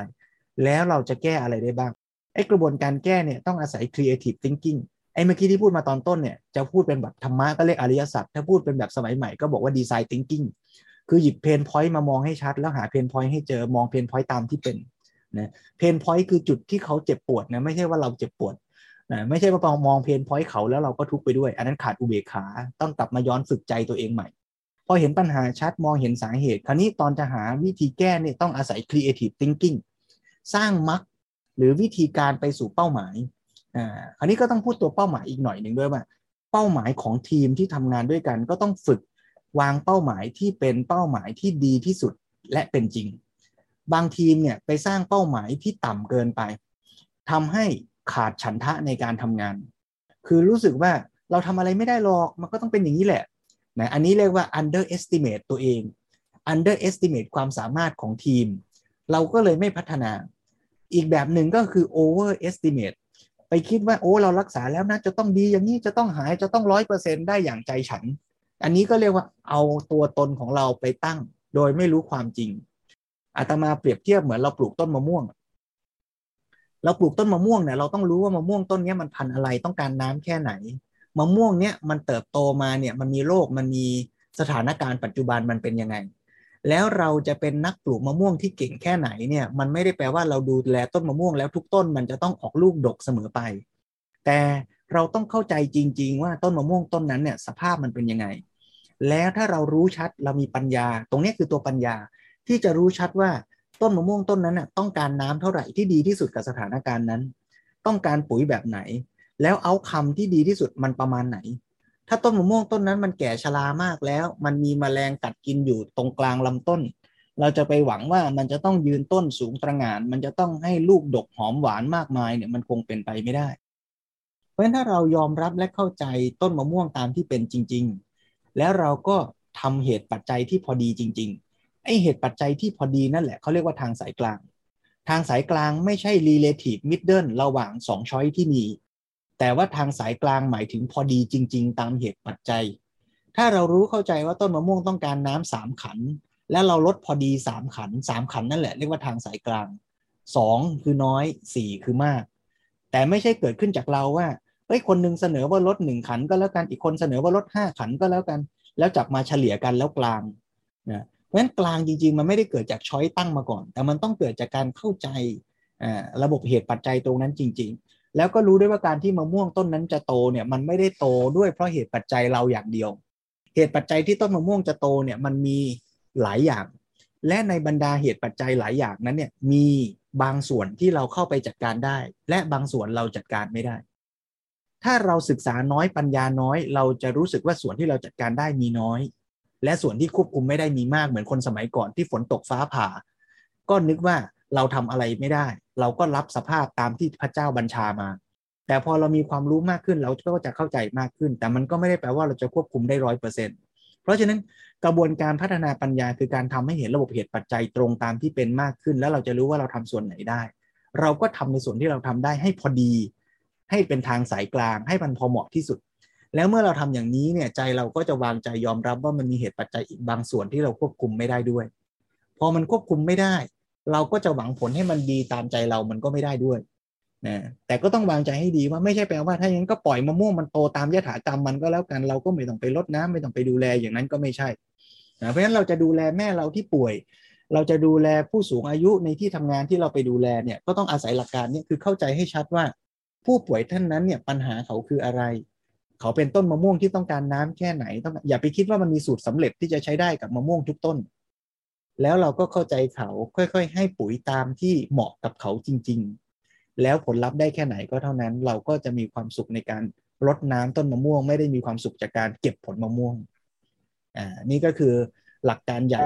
แล้วเราจะแก้อะไรได้บ้างไอ้กระบวนการแก้เนี่ยต้องอาศัย creative thinking ไอ้เมื่อกี้ที่พูดมาตอนต้นเนี่ยจะพูดเป็นแบบธรรมะก็เรียกอริยสัจถ้าพูดเป็นแบบสมัยใหม่ก็บอกว่า design thinking คือหยิบ pain point มามองให้ชัดแล้วหา pain point ให้เจอมอง pain point ตามที่เป็นนะเพนพอยต์คือจุดที่เขาเจ็บปวดนะไม่ใช่ว่าเราเจ็บปวดนะไม่ใช่ว่ามองเพนพอยต์เขาแล้วเราก็ทุกข์ไปด้วยอันนั้นขาดอุเบกขาต้องกลับมาย้อนฝึกใจตัวเองใหม่พอเห็นปัญหาชัดมองเห็นสาเหตุคราวนี้ตอนจะหาวิธีแก้เนี่ยต้องอาศัย creative thinking สร้างมรรคหรือวิธีการไปสู่เป้าหมายอ่าคราวนี้ก็ต้องพูดตัวเป้าหมายอีกหน่อยหนึ่งด้วยว่าเป้าหมายของทีมที่ทำงานด้วยกันก็ต้องฝึกวางเป้าหมายที่เป็นเป้าหมายที่ดีที่สุดและเป็นจริงบางทีมเนี่ยไปสร้างเป้าหมายที่ต่ำเกินไปทำให้ขาดฉันทะในการทำงานคือรู้สึกว่าเราทำอะไรไม่ได้หรอกมันก็ต้องเป็นอย่างนี้แหละนะอันนี้เรียกว่า underestimate ตัวเอง underestimate ความสามารถของทีมเราก็เลยไม่พัฒนาอีกแบบหนึ่งก็คือ overestimate ไปคิดว่าโอ้เรารักษาแล้วนะจะต้องดีอย่างนี้จะต้องหายจะต้อง ร้อยเปอร์เซ็นต์ ได้อย่างใจฉันอันนี้ก็เรียกว่าเอาตัวตนของเราไปตั้งโดยไม่รู้ความจริงอาตมาเปรียบเทียบเหมือนเราปลูกต้นมะม่วงเราปลูกต้นมะม่วงเนี่ยเราต้องรู้ว่ามะม่วงต้นนี้มันพันธุ์อะไรต้องการน้ำแค่ไหนมะม่วงเนี่ยมันเติบโตมาเนี่ยมันมีโรคมันมีสถานการณ์ปัจจุบันมันเป็นยังไงแล้วเราจะเป็นนักปลูกมะม่วงที่เก่งแค่ไหนเนี่ยมันไม่ได้แปลว่าเราดูแลต้นมะม่วงแล้วทุกต้นมันจะต้องออกลูกดกเสมอไปแต่เราต้องเข้าใจจริงๆว่าต้นมะม่วงต้นนั้นเนี่ยสภาพมันเป็นยังไงแล้วถ้าเรารู้ชัดเรามีปัญญาตรงนี้คือตัวปัญญาที่จะรู้ชัดว่าต้นมะม่วงต้นนั้นน่ะต้องการน้ำเท่าไหร่ที่ดีที่สุดกับสถานการณ์นั้นต้องการปุ๋ยแบบไหนแล้วเอาคำที่ดีที่สุดมันประมาณไหนถ้าต้นมะม่วงต้นนั้นมันแก่ชรามากแล้วมันมีแมลงกัดกินอยู่ตรงกลางลำต้นเราจะไปหวังว่ามันจะต้องยืนต้นสูงตระหง่านมันจะต้องให้ลูกดกหอมหวานมากมายเนี่ยมันคงเป็นไปไม่ได้เพราะฉะนั้นถ้าเรายอมรับและเข้าใจต้นมะม่วงตามที่เป็นจริงๆแล้วเราก็ทำเหตุปัจจัยที่พอดีจริงๆไอ้เหตุปัจจัยที่พอดีนั่นแหละเขาเรียกว่าทางสายกลาง ทางสายกลางไม่ใช่ relative middle ระหว่างสองช้อยที่มีแต่ว่าทางสายกลางหมายถึงพอดีจริงๆตามเหตุปัจจัยถ้าเรารู้เข้าใจว่าต้นมะม่วงต้องการน้ำสามขันและเราลดพอดีสามขันสามขันนั่นแหละเรียกว่าทางสายกลางสองคือน้อยสี่คือมากแต่ไม่ใช่เกิดขึ้นจากเราว่าเฮ้ยคนนึงเสนอว่าลดหนึ่งขันก็แล้วกันอีกคนเสนอว่าลดห้าขันก็แล้วกันแล้วจับมาเฉลี่ยกันแล้วกลางนะเพราะฉะนั้นกลางจริงๆมันไม่ได้เกิดจากช้อยตั้งมาก่อนแต่มันต้องเกิดจากการเข้าใจอ่าระบบเหตุปัจจัยตรงนั้นจริงๆแล้วก็รู้ด้วยว่าการที่มะม่วงต้นนั้นจะโตเนี่ยมันไม่ได้โตด้วยเพราะเหตุปัจจัยเราอย่างเดียวเหตุปัจจัยที่ต้นมะม่วงจะโตเนี่ยมันมีหลายอย่างและในบรรดาเหตุปัจจัยหลายอย่างนั้นเนี่ยมีบางส่วนที่เราเข้าไปจัดการได้และบางส่วนเราจัดการไม่ได้ถ้าเราศึกษาน้อยปัญญาน้อยเราจะรู้สึกว่าส่วนที่เราจัดการได้มีน้อยและส่วนที่ควบคุมไม่ได้มีมากเหมือนคนสมัยก่อนที่ฝนตกฟ้าผ่าก็นึกว่าเราทำอะไรไม่ได้เราก็รับสภาพตามที่พระเจ้าบัญชามาแต่พอเรามีความรู้มากขึ้นเราก็จะเข้าใจมากขึ้นแต่มันก็ไม่ได้แปลว่าเราจะควบคุมได้ ร้อยเปอร์เซ็นต์ เพราะฉะนั้นกระบวนการพัฒนาปัญญาคือการทำให้เห็นระบบเหตุปัจจัยตรงตามที่เป็นมากขึ้นแล้วเราจะรู้ว่าเราทำส่วนไหนได้เราก็ทำในส่วนที่เราทำได้ให้พอดีให้เป็นทางสายกลางให้มันพอเหมาะที่สุดแล้วเมื่อเราทำอย่างนี้เนี่ยใจเราก็จะวางใจยอมรับว่ามันมีเหตุปัจจัยอีกบางส่วนที่เราควบคุมไม่ได้ด้วยพอมันควบคุมไม่ได้เราก็จะหวังผลให้มันดีตามใจเรามันก็ไม่ได้ด้วยนะแต่ก็ต้องวางใจให้ดีว่าไม่ใช่แปลว่าถ้าอย่างนั้นก็ปล่อยมะม่วงมันโตตามยถากรรมมันก็แล้วกันเราก็ไม่ต้องไปรดน้ำไม่ต้องไปดูแลอย่างนั้นก็ไม่ใช่นะเพราะฉะนั้นเราจะดูแลแม่เราที่ป่วยเราจะดูแลผู้สูงอายุในที่ทำงานที่เราไปดูแลเนี่ยก็ต้องอาศัยหลักการนี้คือเข้าใจให้ชัดว่าผู้ป่วยท่านนั้นเนี่ยปัญหาเขาคืออะไรเขาเป็นต้นมะม่วงที่ต้องการน้ำแค่ไหนต้องอย่าไปคิดว่ามันมีสูตรสำเร็จที่จะใช้ได้กับมะม่วงทุกต้นแล้วเราก็เข้าใจเขาค่อยๆให้ปุ๋ยตามที่เหมาะกับเขาจริงๆแล้วผลลัพธ์ได้แค่ไหนก็เท่านั้นเราก็จะมีความสุขในการรดน้ำต้นมะม่วงไม่ได้มีความสุขจากการเก็บผลมะม่วงอ่านี่ก็คือหลักการใหญ่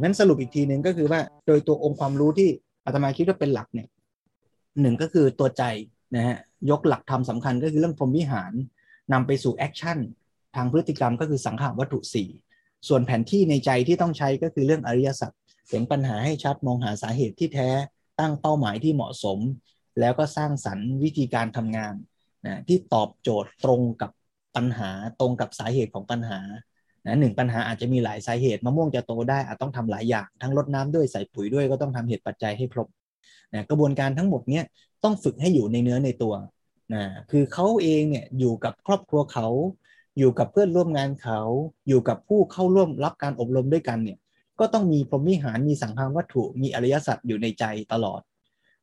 งั้นสรุปอีกทีนึงก็คือว่าโดยตัวองค์ความรู้ที่อาตมาคิดว่าเป็นหลักเนี่ยหนึ่งก็คือตัวใจนะฮะยกหลักธรรมสำคัญก็คือเรื่องพรหมวิหารนำไปสู่แอคชั่นทางพฤติกรรมก็คือสังขารวัตถุสี่ส่วนแผนที่ในใจที่ต้องใช้ก็คือเรื่องอริยสัจเห็นปัญหาให้ชัดมองหาสาเหตุที่แท้ตั้งเป้าหมายที่เหมาะสมแล้วก็สร้างสรรค์วิธีการทำงานนะที่ตอบโจทย์ตรงกับปัญหาตรงกับสาเหตุของปัญหานะหนึ่งปัญหาอาจจะมีหลายสาเหตุมะม่วงจะโตได้อาจต้องทำหลายอย่างทั้งรดน้ำด้วยใส่ปุ๋ยด้วยก็ต้องทำเหตุปัจจัยให้ครบนะกระบวนการทั้งหมดเนี้ยต้องฝึกให้อยู่ในเนื้อในตัวนะคือเขาเองเนี่ยอยู่กับครอบครัวเขาอยู่กับเพื่อนร่วมงานเขาอยู่กับผู้เข้าร่วมรับการอบรมด้วยกันเนี่ยก็ต้องมีพรหมวิหารมีสังฆวัตถุมีอริยสัจอยู่ในใจตลอด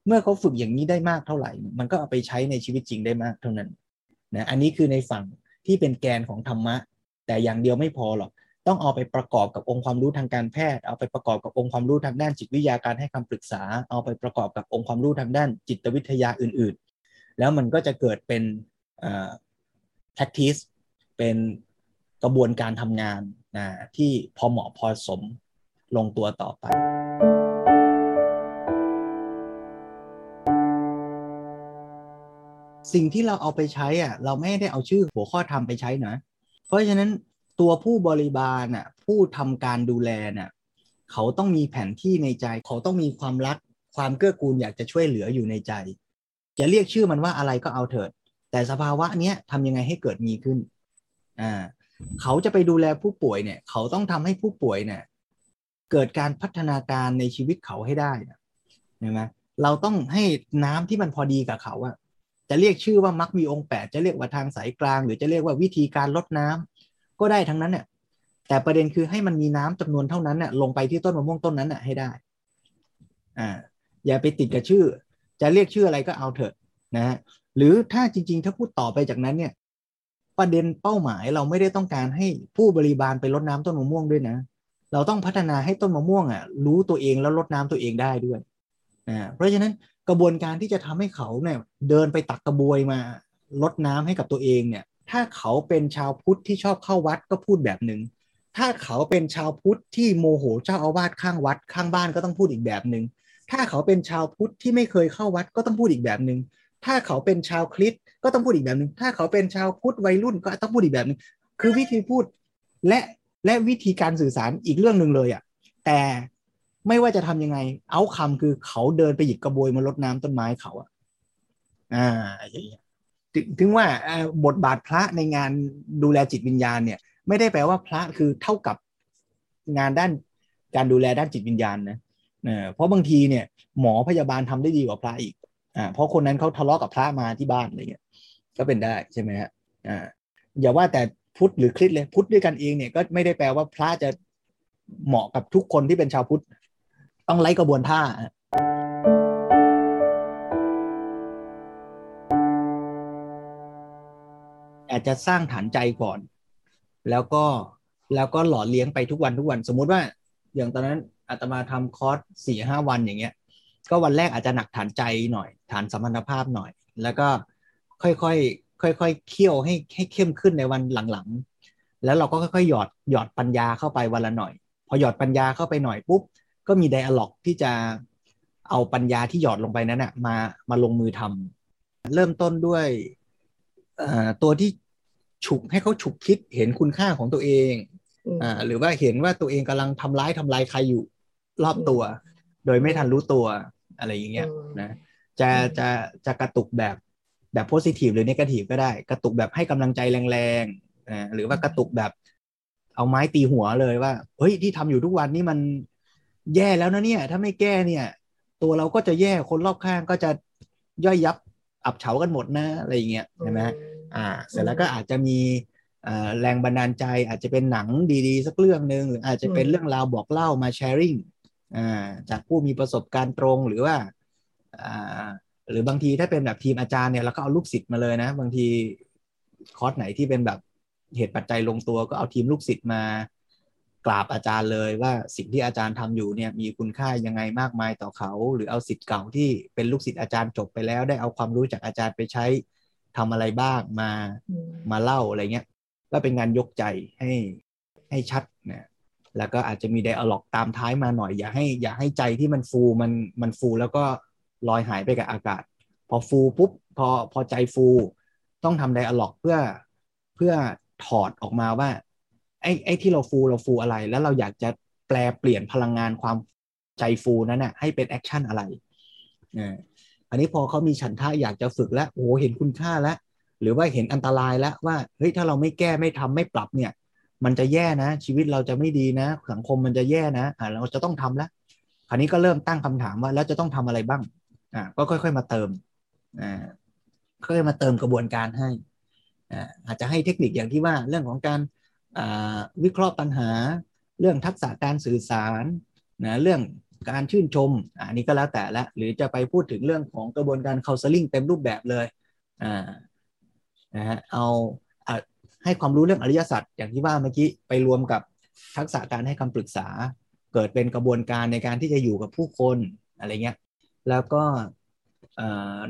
เมื่อเขาฝึกอย่างนี้ได้มากเท่าไหร่มันก็เอาไปใช้ในชีวิตจริงได้มากเท่านั้นนะอันนี้คือในฝั่งที่เป็นแกนของธรรมะแต่อย่างเดียวไม่พอหรอกต้องเอาไปประกอบกับองค์ความรู้ทางการแพทย์เอาไปประกอบกับองค์ความรู้ทางด้านจิตวิทยาการให้คำปรึกษาเอาไปประกอบกับองค์ความรู้ทางด้านจิตวิทยาอื่นๆแล้วมันก็จะเกิดเป็นเอ่อ practice เป็นกระบวนการทำงานนะที่พอเหมาะพอสมลงตัวต่อไปสิ่งที่เราเอาไปใช้อะเราไม่ได้เอาชื่อหัวข้อธรรมไปใช้นะเพราะฉะนั้นตัวผู้บริบาลน่ะผู้ทำการดูแลน่ะเขาต้องมีแผนที่ในใจเขาต้องมีความรักความเกื้อกูลอยากจะช่วยเหลืออยู่ในใจจะเรียกชื่อมันว่าอะไรก็เอาเถิดแต่สภาวะเนี้ยทำยังไงให้เกิดมีขึ้นอ่าเขาจะไปดูแลผู้ป่วยเนี่ยเขาต้องทำให้ผู้ป่วยเนี่ยเกิดการพัฒนาการในชีวิตเขาให้ได้นะเห็นไหมเราต้องให้น้ำที่มันพอดีกับเขาอะจะเรียกชื่อว่ามรรคมีองค์แปดจะเรียกว่าทางสายกลางหรือจะเรียกว่าวิธีการลดน้ำก็ได้ทั้งนั้นเนี่ยแต่ประเด็นคือให้มันมีน้ำจำนวนเท่านั้นเนี่ยลงไปที่ต้นมะม่วงต้นนั้นน่ะให้ได้อ่าอย่าไปติดกับชื่อจะเรียกชื่ออะไรก็เอาเถอะนะฮะหรือถ้าจริงๆถ้าพูดต่อไปจากนั้นเนี่ยประเด็นเป้าหมายเราไม่ได้ต้องการให้ผู้บริบาลไปรดน้ำต้นมะม่วงด้วยนะเราต้องพัฒนาให้ต้นมะม่วงอ่ะรู้ตัวเองแล้วรดน้ำตัวเองได้ด้วยอ่าเพราะฉะนั้นกระบวนการที่จะทำให้เขาเนี่ยเดินไปตักกระบวยมารดน้ำให้กับตัวเองเนี่ยถ้าเขาเป็นชาวพุทธที่ชอบเข้าวัดก็พูดแบบหนึ่งถ้าเขาเป็นชาวพุทธที่โมโหเจ้าอาวาสข้างวัดข้างบ้านก็ต้องพูดอีกแบบหนึ่งถ้าเขาเป็นชาวพุทธที่ไม่เคยเข้าวัดก็ต้องพูดอีกแบบหนึ่งถ้าเขาเป็นชาวคริสต์ก็ต้องพูดอีกแบบหนึ่งถ้าเขาเป็นชาวพุทธวัยรุ่นก็ต้องพูดอีกแบบหนึ่งคือวิธีพูดและ และวิธีการสื่อสารอีกเรื่องนึงเลยอ่ะแต่ไม่ว่าจะทำยังไงเอาคำคือเขาเดินไปหยิบกระบวยมารดน้ำต้นไม้เขาอ่ะอ่าอย่างเงี้ยถึงว่าบทบาทพระในงานดูแลจิตวิญญาณเนี่ยไม่ได้แปลว่าพระคือเท่ากับงานด้านการดูแลด้านจิตวิญญาณนะเพราะบางทีเนี่ยหมอพยาบาลทำได้ดีกว่าพระอีกอ่าเพราะคนนั้นเขาทะเลาะกับพระมาที่บ้านอะไรเงี้ยก็เป็นได้ใช่ไหมฮะอ่าอย่าว่าแต่พุทธหรือคริสต์เลยพุทธด้วยกันเองเนี่ยก็ไม่ได้แปลว่าพระจะเหมาะกับทุกคนที่เป็นชาวพุทธต้องไล่กระบวนท่าอาจจะสร้างฐานใจก่อนแล้วก็แล้วก็หล่อเลี้ยงไปทุกวันทุกวันสมมุติว่าอย่างตอนนั้นอาตมาทำคอร์ส สี่ห้า วันอย่างเงี้ยก็วันแรกอาจจะหนักฐานใจหน่อยฐานสัมพันธภาพหน่อยแล้วก็ค่อยๆค่อยๆเคี่ยวให้ให้เข้มขึ้นในวันหลังๆแล้วเราก็ค่อยๆหยอดหยอดปัญญาเข้าไปวันละหน่อยพอหยอดปัญญาเข้าไปหน่อยปุ๊บก็มีไดอะล็อกที่จะเอาปัญญาที่หยอดลงไปนั้นน่ะมามาลงมือทำเริ่มต้นด้วยตัวที่ฉุกให้เขาฉุกคิดเห็นคุณค่าของตัวเองอ่าหรือว่าเห็นว่าตัวเองกำลังทำร้ายทำลายใครอยู่รอบตัวโดยไม่ทันรู้ตัวอะไรอย่างเงี้ยนะจะจะจะกระตุกแบบแบบโพสิทีฟหรือเนกาทีฟก็ได้กระตุกแบบให้กำลังใจแรงๆอ่าหรือว่ากระตุกแบบเอาไม้ตีหัวเลยว่าเฮ้ยที่ทำอยู่ทุกวันนี้มันแย่แล้วนะเนี่ยถ้าไม่แก้เนี่ยตัวเราก็จะแย่คนรอบข้างก็จะย่อยยับอับเฉากันหมดนะอะไรอย่างเงี้ยใช่ไหมอ่าเสร็จแล้วก็อาจจะมีอ่าแรงบันดาลใจอาจจะเป็นหนังดีๆสักเรื่องนึงหรืออาจจะเป็นเรื่องราวบอกเล่ามาแชร์ริ่งอ่าจากผู้มีประสบการณ์ตรงหรือว่าอ่าหรือบางทีถ้าเป็นแบบทีมอาจารย์เนี่ยเราก็เอาลูกศิษย์มาเลยนะบางทีคอร์สไหนที่เป็นแบบเหตุปัจจัยลงตัวก็เอาทีมลูกศิษย์มากราบอาจารย์เลยว่าสิ่งที่อาจารย์ทำอยู่เนี่ยมีคุณค่ายังไงมากมายต่อเขาหรือเอาศิษย์เก่าที่เป็นลูกศิษย์อาจารย์จบไปแล้วได้เอาความรู้จากอาจารย์ไปใช้ทำอะไรบ้างมามาเล่าอะไรเงี้ยก็เป็นงานยกใจให้ให้ชัดนะแล้วก็อาจจะมีไดอะล็อกตามท้ายมาหน่อยอย่าให้อย่าให้ใจที่มันฟูมันมันฟูแล้วก็ลอยหายไปกับอากาศพอฟูปุ๊บพอพอใจฟูต้องทำไดอะล็อกเพื่อเพื่อถอดออกมาว่าไอ้ไอ้ที่เราฟูเราฟูอะไรแล้วเราอยากจะแปลเปลี่ยนพลังงานความใจฟูนั้นน่ะให้เป็นแอคชั่นอะไรนะอันนี้พอเขามีฉันทะอยากจะฝึกแล้วโอ้เห็นคุณค่าแล้วหรือว่าเห็นอันตรายแล้วว่าเฮ้ยถ้าเราไม่แก้ไม่ทำไม่ปรับเนี่ยมันจะแย่นะชีวิตเราจะไม่ดีนะสังคมมันจะแย่นะอ่าเราจะต้องทำแล้วคราวนี้ก็เริ่มตั้งคำถามว่าแล้วจะต้องทำอะไรบ้างอ่าก็ค่อยๆมาเติมอ่าค่อยๆมาเติมกระบวนการให้อ่าอาจจะให้เทคนิคอย่างที่ว่าเรื่องของการอ่าวิเคราะห์ปัญหาเรื่องทักษะการสื่อสารนะเรื่องการชื่นชมอันนี้ก็แล้วแต่ละหรือจะไปพูดถึงเรื่องของกระบวนการ counseling เต็มรูปแบบเลยอ่านะฮะเอาให้ความรู้เรื่องอริยสัจอย่างที่ว่าเมื่อกี้ไปรวมกับทักษะการให้คำปรึกษาเกิดเป็นกระบวนการในการที่จะอยู่กับผู้คนอะไรเงี้ยแล้วก็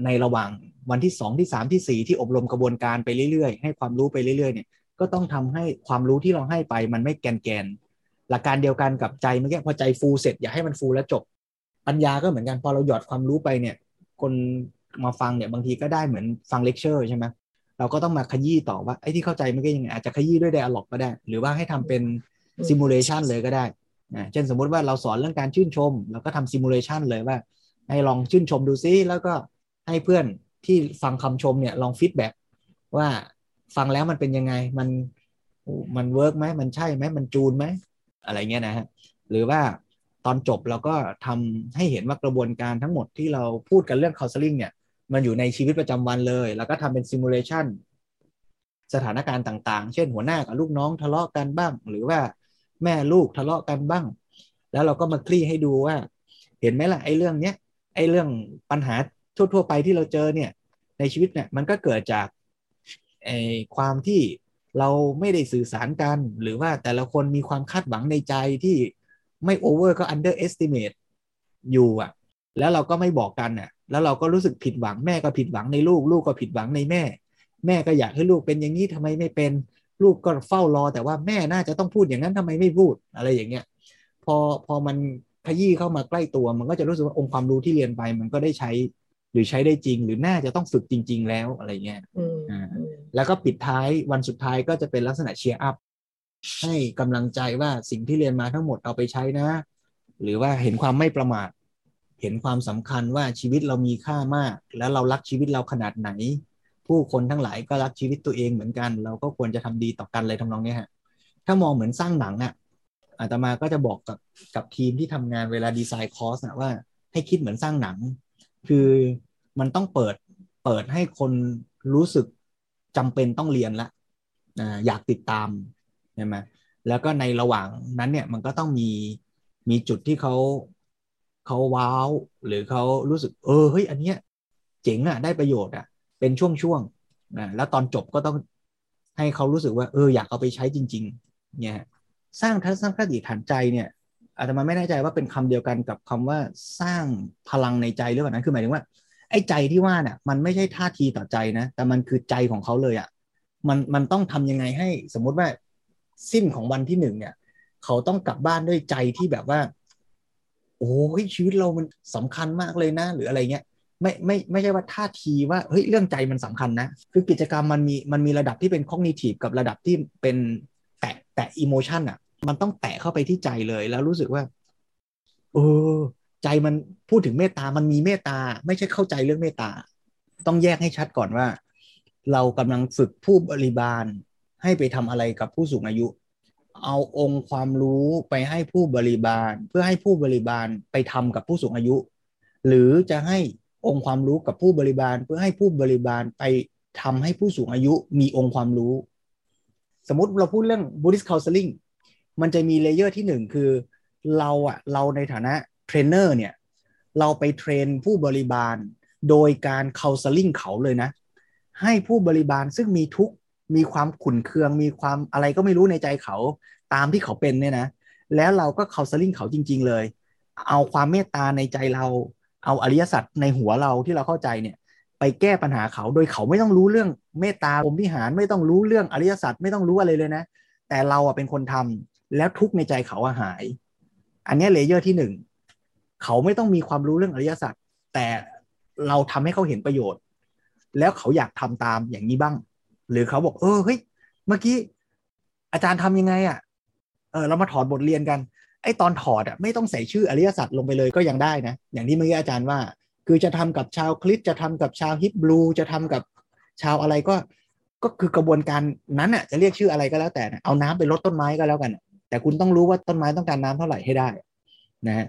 ในระหว่างวันที่สองที่สามที่สี่ที่อบรมกระบวนการไปเรื่อยๆให้ความรู้ไปเรื่อยๆเนี่ยก็ต้องทำให้ความรู้ที่เราให้ไปมันไม่แกนแกนหลักการเดียวกันกับใจเมื่อกี้พอใจฟูเสร็จอย่าให้มันฟูแล้วจบปัญญาก็เหมือนกันพอเราหยอดความรู้ไปเนี่ยคนมาฟังเนี่ยบางทีก็ได้เหมือนฟังเลคเชอร์ใช่ไหมเราก็ต้องมาขยี้ต่อว่าไอ้ที่เข้าใจเมื่อกี้ยังไงอาจจะขยี้ด้วยไดอะล็อกก็ได้หรือว่าให้ทำเป็นซิมูเลชันเลยก็ได้นะเช่นสมมติว่าเราสอนเรื่องการชื่นชมเราก็ทำซิมูเลชันเลยว่าให้ลองชื่นชมดูซิแล้วก็ให้เพื่อนที่ฟังคำชมเนี่ยลองฟีดแบ็กว่าฟังแล้วมันเป็นยังไงมันมันเวิร์กไหมมันใช่ไหมมันจูนไหมอะไรเงี้ยนะฮะหรือว่าตอนจบเราก็ทำให้เห็นว่ากระบวนการทั้งหมดที่เราพูดกันเรื่อง counseling เนี่ยมันอยู่ในชีวิตประจำวันเลยแล้วก็ทำเป็น simulation สถานการณ์ต่างๆเช่นหัวหน้ากับลูกน้องทะเลาะกันบ้างหรือว่าแม่ลูกทะเลาะกันบ้างแล้วเราก็มาคลี่ให้ดูว่าเห็นไหมล่ะไอ้เรื่องเนี้ยไอ้เรื่องปัญหาทั่วๆไปที่เราเจอเนี่ยในชีวิตเนี่ยมันก็เกิดจากไอ้ความที่เราไม่ได้สื่อสารกันหรือว่าแต่ละคนมีความคาดหวังในใจที่ไม่โอเวอร์ก็อันเดอร์เอสติเมตอยู่อ่ะแล้วเราก็ไม่บอกกันอ่ะแล้วเราก็รู้สึกผิดหวังแม่ก็ผิดหวังในลูกลูกก็ผิดหวังในแม่แม่ก็อยากให้ลูกเป็นอย่างนี้ทำไมไม่เป็นลูกก็เฝ้ารอแต่ว่าแม่น่าจะต้องพูดอย่างนั้นทำไมไม่พูดอะไรอย่างเงี้ยพอพอมันขยี้เข้ามาใกล้ตัวมันก็จะรู้สึกว่าองค์ความรู้ที่เรียนไปมันก็ได้ใช้หรือใช้ได้จริงหรือน่าจะต้องฝึกจริงๆแล้วอะไรเงี้ยแล้วก็ปิดท้ายวันสุดท้ายก็จะเป็นลักษณะเชียร์อัพ ให้กำลังใจว่าสิ่งที่เรียนมาทั้งหมดเอาไปใช้นะหรือว่าเห็นความไม่ประมาทเห็นความสำคัญว่าชีวิตเรามีค่ามากแล้วเรารักชีวิตเราขนาดไหนผู้คนทั้งหลายก็รักชีวิตตัวเองเหมือนกันเราก็ควรจะทำดีต่อกันอะไรทำนองนี้ฮะถ้ามองเหมือนสร้างหนังอ่ะอาตมาก็จะบอกกับกับทีมที่ทำงานเวลาดีไซน์คอร์สนะว่าให้คิดเหมือนสร้างหนังคือมันต้องเปิดเปิดให้คนรู้สึกจำเป็นต้องเรียนละอ่าอยากติดตามใช่ไหมแล้วก็ในระหว่างนั้นเนี่ยมันก็ต้องมีมีจุดที่เขาเขาว้าวหรือเขารู้สึกเออเฮ้ยอันเนี้ยเจ๋งอ่ะได้ประโยชน์อ่ะเป็นช่วงๆนะแล้วตอนจบก็ต้องให้เขารู้สึกว่าเอออยากเอาไปใช้จริงๆเนี่ยสร้างทัศนคติฐานใจเนี่ยอาตมาไม่แน่ใจว่าเป็นคำเดียวกันกับคำว่าสร้างพลังในใจหรือเปล่านะคือหมายถึงว่าไอ้ใจที่ว่าเนี่ยมันไม่ใช่ท่าทีต่อใจนะแต่มันคือใจของเขาเลยอ่ะมันมันต้องทำยังไงให้สมมติว่าสิ้นของวันที่หนึ่งเนี่ยเขาต้องกลับบ้านด้วยใจที่แบบว่าโอ้ยชีวิตเรามันสำคัญมากเลยนะหรืออะไรเงี้ยไม่ไม่ไม่ใช่ว่าท่าทีว่าเฮ้ยเรื่องใจมันสำคัญนะคือกิจกรรมมันมีมันมีระดับที่เป็น cognitive กับระดับที่เป็นแตะแตะ emotion อ่ะมันต้องแตะเข้าไปที่ใจเลยแล้วรู้สึกว่าเออใจมันพูดถึงเมตตามันมีเมตตาไม่ใช่เข้าใจเรื่องเมตตาต้องแยกให้ชัดก่อนว่าเรากำลังฝึกผู้บริบาลให้ไปทำอะไรกับผู้สูงอายุเอาองค์ความรู้ไปให้ผู้บริบาลเพื่อให้ผู้บริบาลไปทำกับผู้สูงอายุหรือจะให้องค์ความรู้กับผู้บริบาลเพื่อให้ผู้บริบาลไปทำให้ผู้สูงอายุมีองค์ความรู้สมมติเราพูดเรื่อง Buddhist Counseling มันจะมีเลเยอร์ที่หนึ่งคือเราอะเราในฐานะเทรนเนอร์เนี่ยเราไปเทรนผู้บริบาลโดยการ Counseling เขาเลยนะให้ผู้บริบาลซึ่งมีทุกข์มีความขุ่นเคืองมีความอะไรก็ไม่รู้ในใจเขาตามที่เขาเป็นเนี่ยนะแล้วเราก็ Counseling เขาจริงๆเลยเอาความเมตตาในใจเราเอาอริยสัจในหัวเราที่เราเข้าใจเนี่ยไปแก้ปัญหาเขาโดยเขาไม่ต้องรู้เรื่องเมตตาพรหมวิหารไม่ต้องรู้เรื่องอริยสัจไม่ต้องรู้อะไรเลยนะแต่เราอ่ะเป็นคนทำแล้วทุกข์ในใจเขาอ่ะหายอันนี้เลเยอร์ที่หนึ่งเขาไม่ต้องมีความรู้เรื่องอริยสัจแต่เราทำให้เขาเห็นประโยชน์แล้วเขาอยากทำตามอย่างนี้บ้างหรือเขาบอกเออเฮ้ยเมื่อกี้อาจารย์ทำยังไงอ่ะเออเรามาถอดบทเรียนกันไอ้ตอนถอดอ่ะไม่ต้องใส่ชื่ออริยสัจลงไปเลยก็ยังได้นะอย่างที่เมื่อกี้อาจารย์ว่าคือจะทำกับชาวคริสต์จะทำกับชาวฮิบรูจะทำกับชาวอะไรก็ก็คือกระบวนการนั้นอ่ะจะเรียกชื่ออะไรก็แล้วแต่นะเอาน้ำไปรดต้นไม้ก็แล้วกันแต่คุณต้องรู้ว่าต้นไม้ต้องการน้ำเท่าไหร่ให้ได้นะฮะ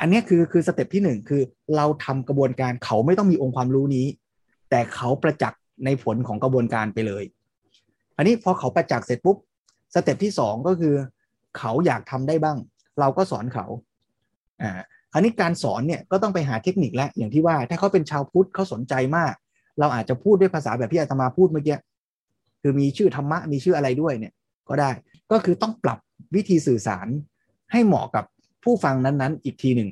อันนี้คือคือสเต็ปที่หนึ่งคือเราทำกระบวนการเขาไม่ต้องมีองค์ความรู้นี้แต่เขาประจักษ์ในผลของกระบวนการไปเลยอันนี้พอเขาประจักษ์เสร็จปุ๊บสเต็ปที่สองก็คือเขาอยากทำได้บ้างเราก็สอนเขาอ่าอันนี้การสอนเนี่ยก็ต้องไปหาเทคนิคแล้วอย่างที่ว่าถ้าเขาเป็นชาวพุทธเขาสนใจมากเราอาจจะพูดด้วยภาษาแบบที่อาตมาพูดเมื่อกี้คือมีชื่อธรรมะมีชื่ออะไรด้วยเนี่ยก็ได้ก็คือต้องปรับวิธีสื่อสารให้เหมาะกับผู้ฟังนั้นๆอีกทีหนึ่ง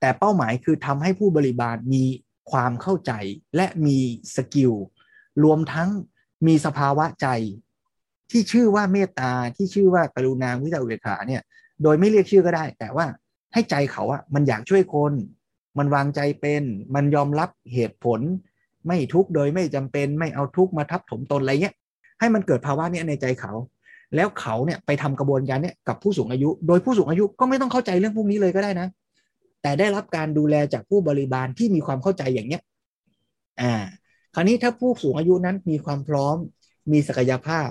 แต่เป้าหมายคือทำให้ผู้บริบาลมีความเข้าใจและมีสกิลรวมทั้งมีสภาวะใจที่ชื่อว่าเมตตาที่ชื่อว่ากรุณามุทิตาอุเบกขาเนี่ยโดยไม่เรียกชื่อก็ได้แต่ว่าให้ใจเขาอะมันอยากช่วยคนมันวางใจเป็นมันยอมรับเหตุผลไม่ทุกข์โดยไม่จำเป็นไม่เอาทุกข์มาทับถมตนอะไรเงี้ยให้มันเกิดภาวะเนี้ยในใจเขาแล้วเขาเนี่ยไปทำกระบวนการเนี้ยกับผู้สูงอายุโดยผู้สูงอายุก็ไม่ต้องเข้าใจเรื่องพวกนี้เลยก็ได้นะแต่ได้รับการดูแลจากผู้บริบาลที่มีความเข้าใจอย่างเนี้ยอ่าคราวนี้ถ้าผู้สูงอายุนั้นมีความพร้อมมีศักยภาพ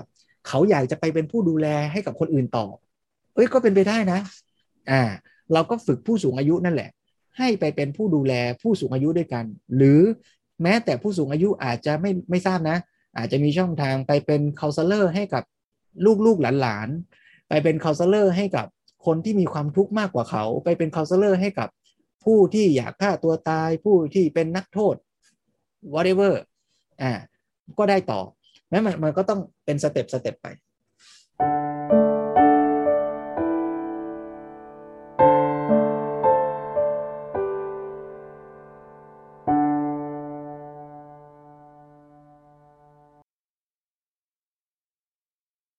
เขาอยากจะไปเป็นผู้ดูแลให้กับคนอื่นต่อเอ้ยก็เป็นไปได้นะอ่าเราก็ฝึกผู้สูงอายุนั่นแหละให้ไปเป็นผู้ดูแลผู้สูงอายุด้วยกันหรือแม้แต่ผู้สูงอายุอาจจะไม่ไม่ทราบนะอาจจะมีช่องทางไปเป็นคัลเซเลอร์ให้กับลูกๆหลานๆไปเป็นคัลเซเลอร์ให้กับคนที่มีความทุกข์มากกว่าเขาไปเป็นคัลเซเลอร์ให้กับผู้ที่อยากฆ่าตัวตายผู้ที่เป็นนักโทษ whatever อ่าก็ได้ต่อแม้มันมันก็ต้องเป็นสเต็ปสเต็ปไป